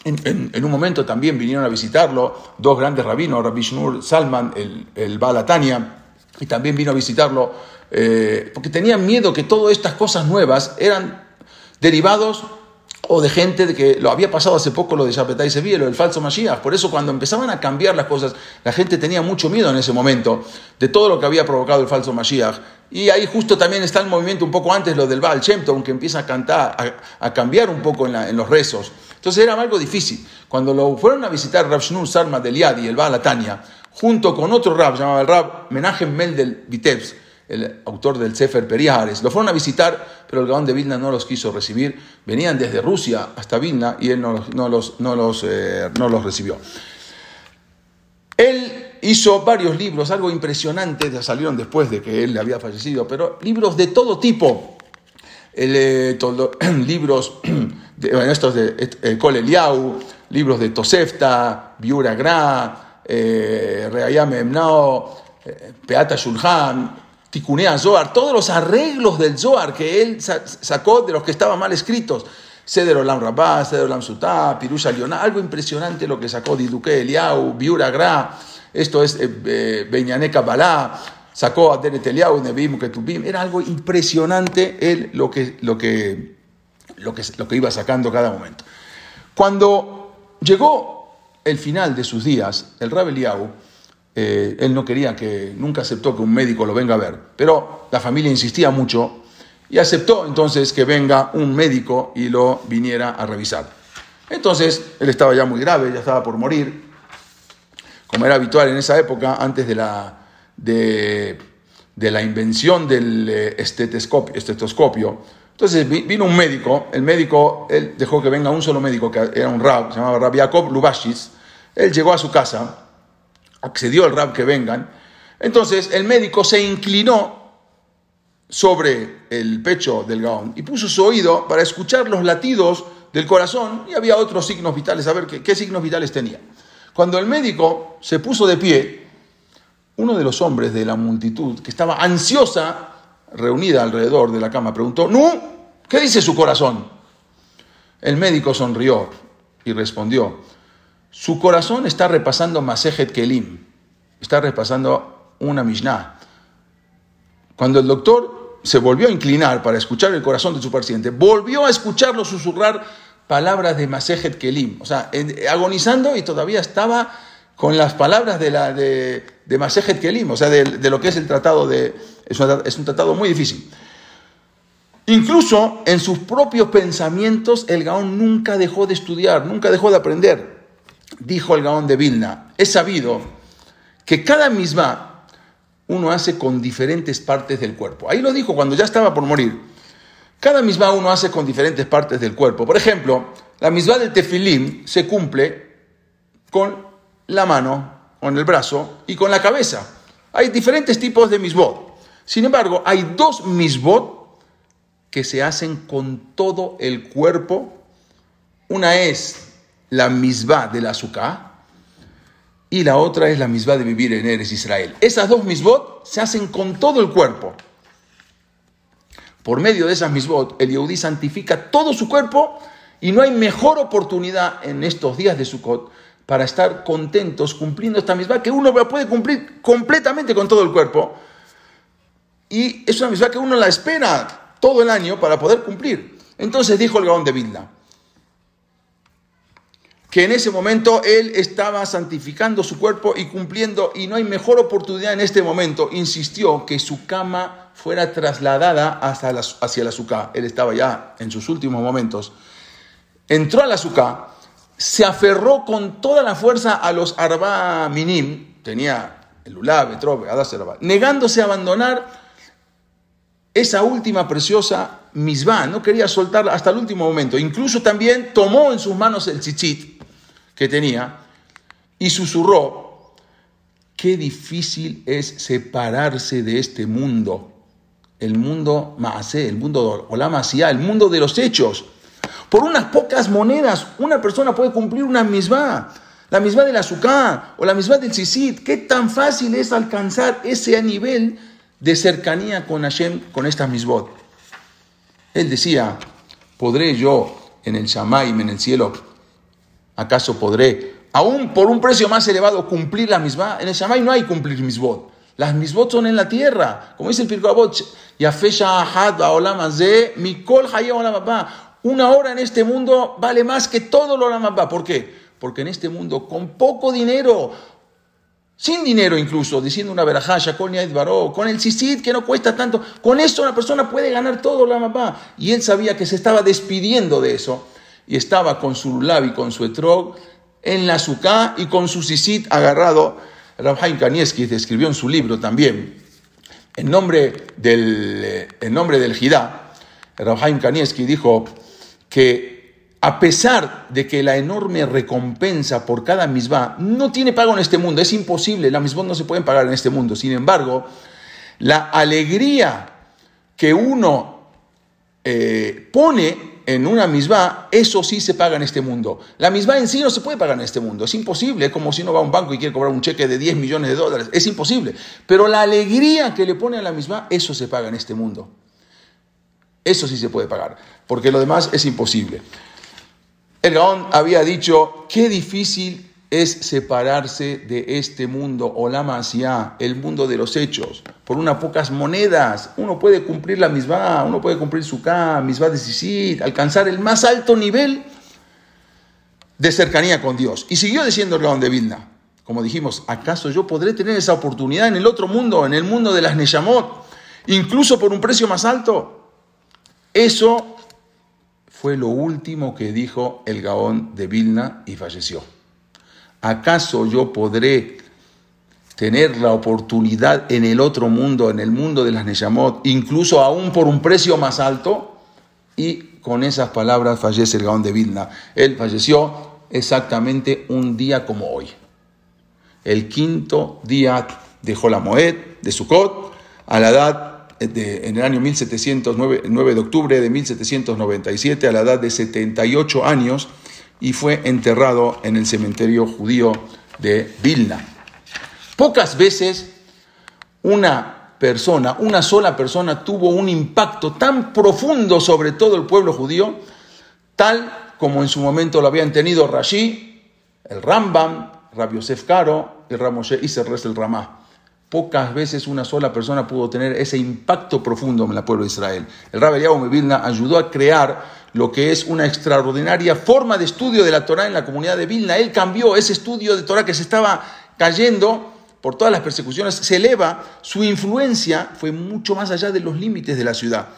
En un momento también vinieron a visitarlo dos grandes rabinos, Rabbi Shlomo Salman, el Baal Atania, y también vino a visitarlo porque tenían miedo que todas estas cosas nuevas eran derivados o de gente de que lo había pasado hace poco, lo de Shapetai Sevilla, lo del falso Mashiach. Por eso cuando empezaban a cambiar las cosas, la gente tenía mucho miedo en ese momento de todo lo que había provocado el falso Mashiach. Y ahí justo también está el movimiento un poco antes, lo del Baal Shem Tov, que empieza a cantar, a cambiar un poco en los rezos. Entonces era algo difícil. Cuando lo fueron a visitar Rav Shneur Sarma del Yadi y el Baal Atania, junto con otro Rab, llamado el Rab Menachem Mendel Vitebsk, el autor del Sefer Periahares, lo fueron a visitar, pero el Gaón de Vilna no los quiso recibir. Venían desde Rusia hasta Vilna y él no los recibió. Él hizo varios libros, algo impresionante, salieron después de que él había fallecido, pero libros de todo tipo. Libros de Kol Eliyahu, libros de Tosefta, Biur Agra, Reayam Emnao, Peata Shulhan, Tikunea Zohar, todos los arreglos del Zohar que él sacó de los que estaban mal escritos. Seder Olam Rabbah, Seder Olam Sutá, Pirusha Lioná, algo impresionante lo que sacó Diduke Eliyahu, Biur Agra, esto es Beñané Kabbalah, sacó a Deret Eliyahu, Nebim, Ketubim, era algo impresionante él lo que iba sacando cada momento. Cuando llegó el final de sus días, el Rabbi Eliyahu, él no quería nunca aceptó que un médico lo venga a ver, pero la familia insistía mucho y aceptó entonces que venga un médico y lo viniera a revisar. Entonces, él estaba ya muy grave, ya estaba por morir, como era habitual en esa época, antes de la invención del estetoscopio. Entonces vino un médico, él dejó que venga un solo médico, que era un rab, se llamaba Rab Yaakov Lubashitz. Él llegó a su casa, accedió al rab que vengan. Entonces el médico se inclinó sobre el pecho del Gaón y puso su oído para escuchar los latidos del corazón, y había otros signos vitales, a ver qué signos vitales tenía. Cuando el médico se puso de pie, uno de los hombres de la multitud, que estaba ansiosa, reunida alrededor de la cama, preguntó: «¿No? ¿Qué dice su corazón?». El médico sonrió y respondió: «Su corazón está repasando masejot kelim, está repasando una Mishnah». Cuando el doctor se volvió a inclinar para escuchar el corazón de su paciente, volvió a escucharlo susurrar palabras de masejot kelim, o sea, agonizando, y todavía estaba con las palabras de masejot kelim, o sea, de lo que es el tratado de... Es un tratado muy difícil. Incluso en sus propios pensamientos, el Gaón nunca dejó de estudiar, nunca dejó de aprender. Dijo el Gaón de Vilna: «Es sabido que cada misma uno hace con diferentes partes del cuerpo». Ahí lo dijo cuando ya estaba por morir. Cada misma uno hace con diferentes partes del cuerpo. Por ejemplo, la misma del tefilim se cumple con la mano, con el brazo y con la cabeza. Hay diferentes tipos de misbot. Sin embargo, hay dos misbot que se hacen con todo el cuerpo. Una es la misvá de la Suká y la otra es la misvá de vivir en Eres Israel. Esas dos misvot se hacen con todo el cuerpo. Por medio de esas misvot, el Yehudí santifica todo su cuerpo, y no hay mejor oportunidad en estos días de Sukot para estar contentos cumpliendo esta misvá, que uno la puede cumplir completamente con todo el cuerpo, y es una misvá que uno la espera todo el año para poder cumplir. Entonces dijo el Gaón de Vilna que en ese momento él estaba santificando su cuerpo y cumpliendo, y no hay mejor oportunidad en este momento. Insistió que su cama fuera trasladada hacia la Suká. Él estaba ya en sus últimos momentos. Entró a la Suká, se aferró con toda la fuerza a los Arba Minim, tenía el Lulav, Etrov, Adaserba, negándose a abandonar esa última preciosa misvá, no quería soltarla hasta el último momento. Incluso también tomó en sus manos el tzitzit que tenía y susurró: «Qué difícil es separarse de este mundo, el mundo maasé, el mundo olá maasía, el mundo de los hechos. Por unas pocas monedas una persona puede cumplir una misvá, la misvá del azúcar o la misvá del tzitzit. Qué tan fácil es alcanzar ese nivel de cercanía con Hashem, con estas misbot». Él decía: «¿Podré yo en el Shamaim, en el cielo, acaso podré, aún por un precio más elevado, cumplir la misbah? En el Shamaim no hay cumplir misbot. Las misbot son en la tierra. Como dice el Pirkei Avot, una hora en este mundo vale más que todo el Olam Haba». ¿Por qué? Porque en este mundo, con poco dinero, sin dinero incluso, diciendo una verajá, Shakol Niad Baró, con el sisid que no cuesta tanto, con eso una persona puede ganar todo la mamá. Y él sabía que se estaba despidiendo de eso, y estaba con su lulav y con su etrog en la suká y con su sisid agarrado. Rav Haim Kanievski escribió en su libro también, en nombre del Jidá, Rav Haim Kanievski dijo que a pesar de que la enorme recompensa por cada misvá no tiene pago en este mundo, es imposible, las misvot no se pueden pagar en este mundo. Sin embargo, la alegría que uno pone en una misvá, eso sí se paga en este mundo. La misvá en sí no se puede pagar en este mundo, es imposible. Es como si uno va a un banco y quiere cobrar un cheque de $10 millones, es imposible. Pero la alegría que le pone a la misvá, eso se paga en este mundo. Eso sí se puede pagar, porque lo demás es imposible. El Gaón había dicho: «Qué difícil es separarse de este mundo, Olam Asiyá, el mundo de los hechos. Por unas pocas monedas, uno puede cumplir la misvá, uno puede cumplir suká, misvá de sisid, alcanzar el más alto nivel de cercanía con Dios». Y siguió diciendo el Gaón de Vilna, como dijimos: «¿Acaso yo podré tener esa oportunidad en el otro mundo, en el mundo de las Neshamot, incluso por un precio más alto?». Eso fue lo último que dijo el Gaón de Vilna y falleció. ¿Acaso yo podré tener la oportunidad en el otro mundo, en el mundo de las Neshamot, incluso aún por un precio más alto? Y con esas palabras fallece el Gaón de Vilna. Él falleció exactamente un día como hoy, el quinto día de Jolamoed, de Sukot, a la edad en el año 1709, el 9 de octubre de 1797, a la edad de 78 años, y fue enterrado en el cementerio judío de Vilna. Pocas veces una sola persona tuvo un impacto tan profundo sobre todo el pueblo judío, tal como en su momento lo habían tenido Rashi, el Rambam, Rabbi Yosef Caro y Rav Moshe Isser Rez el Ramá. Pocas veces una sola persona pudo tener ese impacto profundo en el pueblo de Israel. El Rabbi Eliyahu de Vilna ayudó a crear lo que es una extraordinaria forma de estudio de la Torá en la comunidad de Vilna. Él cambió ese estudio de Torá que se estaba cayendo por todas las persecuciones, se eleva. Su influencia fue mucho más allá de los límites de la ciudad.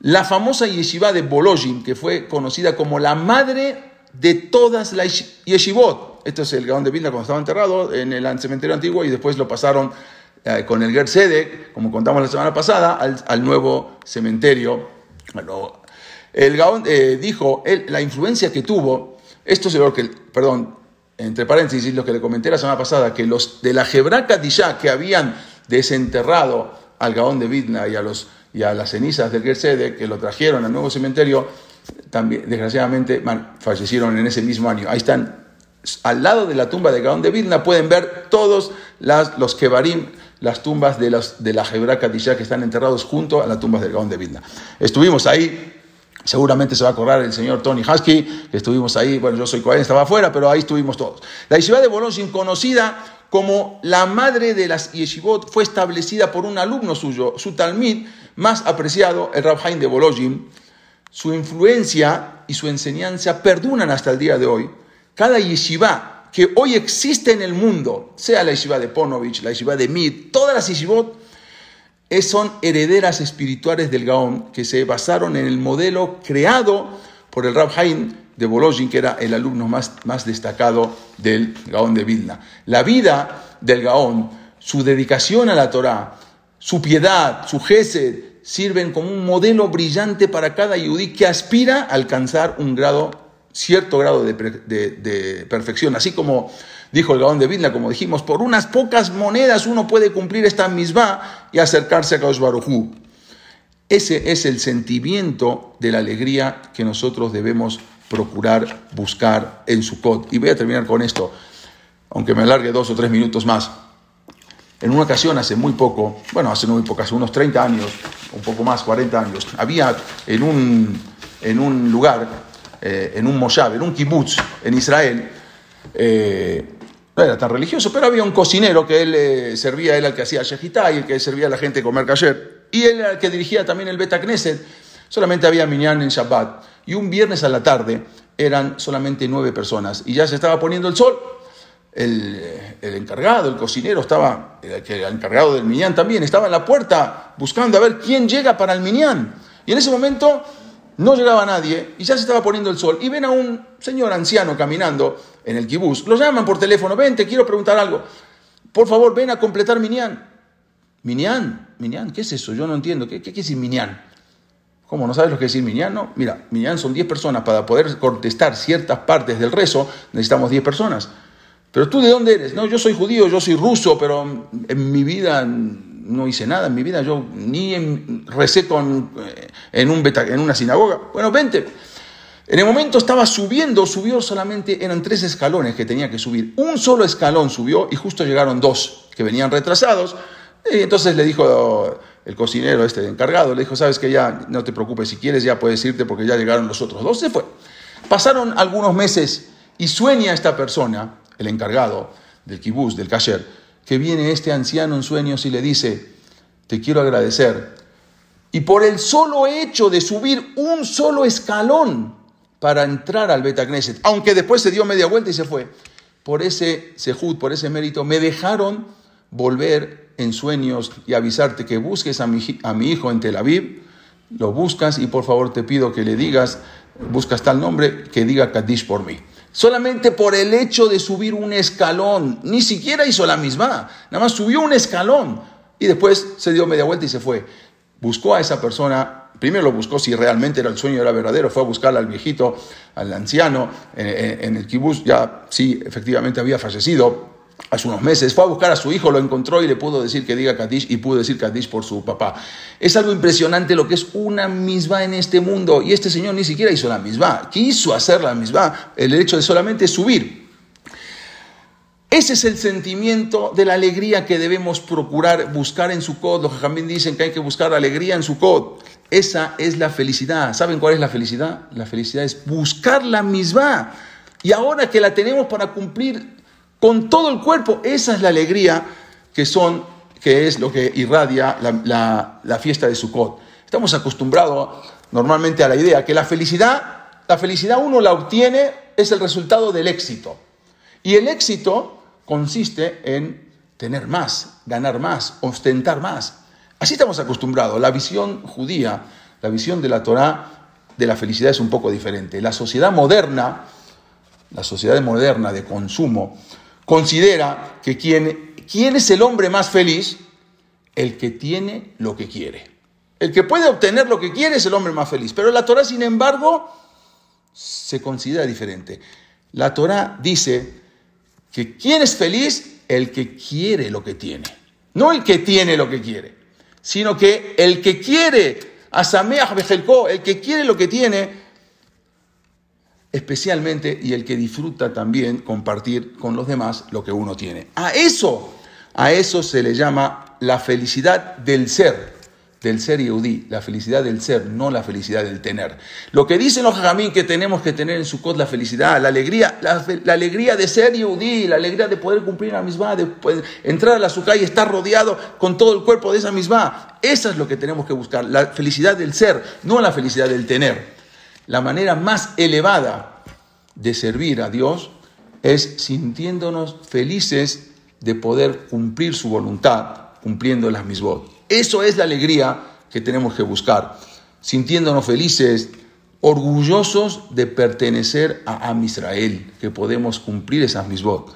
La famosa yeshiva de Volozhin, que fue conocida como la madre de todas las yeshivot. Esto es el Gaón de Vilna cuando estaba enterrado en el cementerio antiguo y después lo pasaron con el Ger Tzedek, como contamos la semana pasada, al nuevo cementerio. Bueno, el Gaón dijo, la influencia que tuvo, esto es lo que, perdón, entre paréntesis, lo que le comenté la semana pasada, que los de la Hebrá Kadishá que habían desenterrado al Gaón de Vilna y a las cenizas del Ger Tzedek, que lo trajeron al nuevo cementerio, también, desgraciadamente, fallecieron en ese mismo año. Ahí están. Al lado de la tumba de Gaón de Vilna pueden ver todos los kebarim, las tumbas de la Hebrá Kadishá que están enterrados junto a las tumbas del Gaón de Vilna. Estuvimos ahí, seguramente se va a acordar el señor Tony Husky, que estuvimos ahí, bueno, yo soy cohen, estaba afuera, pero ahí estuvimos todos. La yeshivá de Volozhin, conocida como la madre de las yeshivot, fue establecida por un alumno suyo, su talmid más apreciado, el Rav Haim de Volozhin. Su influencia y su enseñanza perduran hasta el día de hoy. Cada yeshiva que hoy existe en el mundo, sea la yeshiva de Ponovich, la yeshiva de Mid, todas las yeshivot son herederas espirituales del Gaón, que se basaron en el modelo creado por el Rav Haim de Volozhin, que era el alumno más destacado del Gaón de Vilna. La vida del Gaón, su dedicación a la Torá, su piedad, su gesed, sirven como un modelo brillante para cada yudí que aspira a alcanzar un cierto grado de perfección. Así como dijo el Gaón de Vilna, como dijimos, por unas pocas monedas uno puede cumplir esta misvá y acercarse a Kadosh Baruj Hu. Ese es el sentimiento de la alegría que nosotros debemos procurar buscar en Sukot. Y voy a terminar con esto, aunque me alargue 2 o 3 minutos más. En una ocasión hace unos 30 años, un poco más, 40 años, había en un lugar, en un moshav, en un kibbutz en Israel, no era tan religioso, pero había un cocinero que él servía, él al que hacía shejitá y el que servía a la gente comer kasher, y él al que dirigía también el Bet HaKnesset. Solamente había minyan en Shabbat, y un viernes a la tarde eran solamente 9 personas, y ya se estaba poniendo el sol. El encargado, el cocinero, estaba, el encargado del minyan también, estaba en la puerta buscando a ver quién llega para el minyan, y en ese momento no llegaba nadie y ya se estaba poniendo el sol. Y ven a un señor anciano caminando en el kibús. Lo llaman por teléfono. Ven, te quiero preguntar algo. Por favor, ven a completar minyan. ¿Minyan? ¿Qué es eso? Yo no entiendo. ¿Qué es minyan? ¿Cómo? ¿No sabes lo que es minyan? No. Mira, minyan son 10 personas. Para poder contestar ciertas partes del rezo necesitamos 10 personas. Pero tú, ¿de dónde eres? No, yo soy judío, yo soy ruso, pero en mi vida no hice nada en mi vida, yo ni recé en una sinagoga. Bueno, vente. En el momento estaba subió solamente, eran 3 escalones que tenía que subir. Un solo escalón subió y justo llegaron 2 que venían retrasados. Y entonces le dijo el cocinero, este encargado, le dijo, sabes que ya no te preocupes, si quieres ya puedes irte porque ya llegaron los otros 2. Se fue. Pasaron algunos meses y sueña esta persona, el encargado del kibús, del kasher, que viene este anciano en sueños y le dice, te quiero agradecer. Y por el solo hecho de subir un solo escalón para entrar al Bet HaKnesset, aunque después se dio media vuelta y se fue, por ese sejud, por ese mérito, me dejaron volver en sueños y avisarte que busques a mi hijo en Tel Aviv, lo buscas y por favor te pido que le digas, buscas tal nombre, que diga Kaddish por mí. Solamente por el hecho de subir un escalón, ni siquiera hizo la misma, nada más subió un escalón y después se dio media vuelta y se fue. Buscó a esa persona, primero lo buscó si realmente era el sueño, era verdadero, fue a buscar al viejito, al anciano en el kibús, ya sí, efectivamente había fallecido, hace unos meses, fue a buscar a su hijo, lo encontró y le pudo decir que diga Kaddish y pudo decir Kaddish por su papá. Es algo impresionante lo que es una misvá en este mundo, y este señor ni siquiera hizo la misvá, quiso hacer la misvá, el hecho de solamente subir. Ese es el sentimiento de la alegría que debemos procurar buscar en Sukot. Los jajamín dicen que hay que buscar alegría en Sukot. Esa es la felicidad. ¿Saben cuál es la felicidad? La felicidad es buscar la misvá. Y ahora que la tenemos para cumplir con todo el cuerpo, esa es la alegría que es lo que irradia la fiesta de Sukot. Estamos acostumbrados normalmente a la idea que la felicidad uno la obtiene, es el resultado del éxito. Y el éxito consiste en tener más, ganar más, ostentar más. Así estamos acostumbrados. La visión judía, la visión de la Torá de la felicidad es un poco diferente. La sociedad moderna de consumo considera que ¿quién es el hombre más feliz? El que tiene lo que quiere. El que puede obtener lo que quiere es el hombre más feliz. Pero la Torá, sin embargo, se considera diferente. La Torá dice que ¿quién es feliz? El que quiere lo que tiene. No el que tiene lo que quiere, sino que el que quiere, Arsaméaj bejelko, el que quiere lo que tiene, especialmente, y el que disfruta también compartir con los demás lo que uno tiene. A eso se le llama la felicidad del ser yehudí, la felicidad del ser, no la felicidad del tener. Lo que dicen los jajamín que tenemos que tener en Sukot, la felicidad, la alegría de ser yehudí, la alegría de poder cumplir la misvá, de entrar a la suká y estar rodeado con todo el cuerpo de esa misvá. Eso es lo que tenemos que buscar, la felicidad del ser, no la felicidad del tener. La manera más elevada de servir a Dios es sintiéndonos felices de poder cumplir su voluntad, cumpliendo las misvot. Eso es la alegría que tenemos que buscar, sintiéndonos felices, orgullosos de pertenecer a Am Israel, que podemos cumplir esas misbot.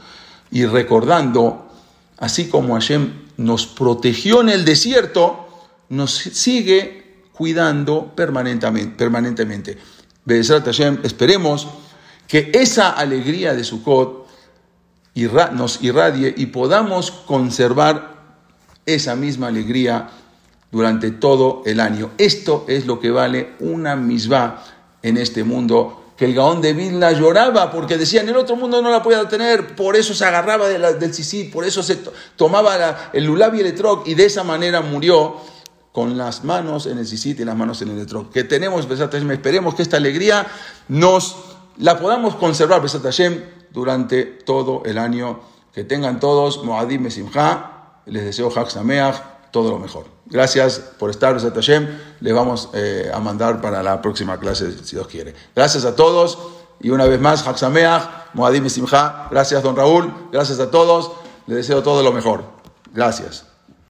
Y recordando, así como Hashem nos protegió en el desierto, nos sigue cuidando permanentemente. Besa't Hashem, esperemos que esa alegría de Sukot nos irradie y podamos conservar esa misma alegría durante todo el año. Esto es lo que vale una misvá en este mundo, que el Gaón de Vilna lloraba porque decía, en el otro mundo no la podía tener, por eso se agarraba del sisí, por eso se tomaba el lulav y el etrog, y de esa manera murió con las manos en el sisí y las manos en el etrog. Que tenemos, Besa't Hashem, esperemos que esta alegría nos la podamos conservar, Besa't Hashem, durante todo el año. Que tengan todos Moadim LeSimjá. Les deseo Chag Sameach, todo lo mejor. Gracias por estar, Besa't Hashem. Les vamos a mandar para la próxima clase, si Dios quiere. Gracias a todos. Y una vez más, Chag Sameach, Moadim LeSimjá. Gracias, don Raúl. Gracias a todos. Les deseo todo lo mejor. Gracias.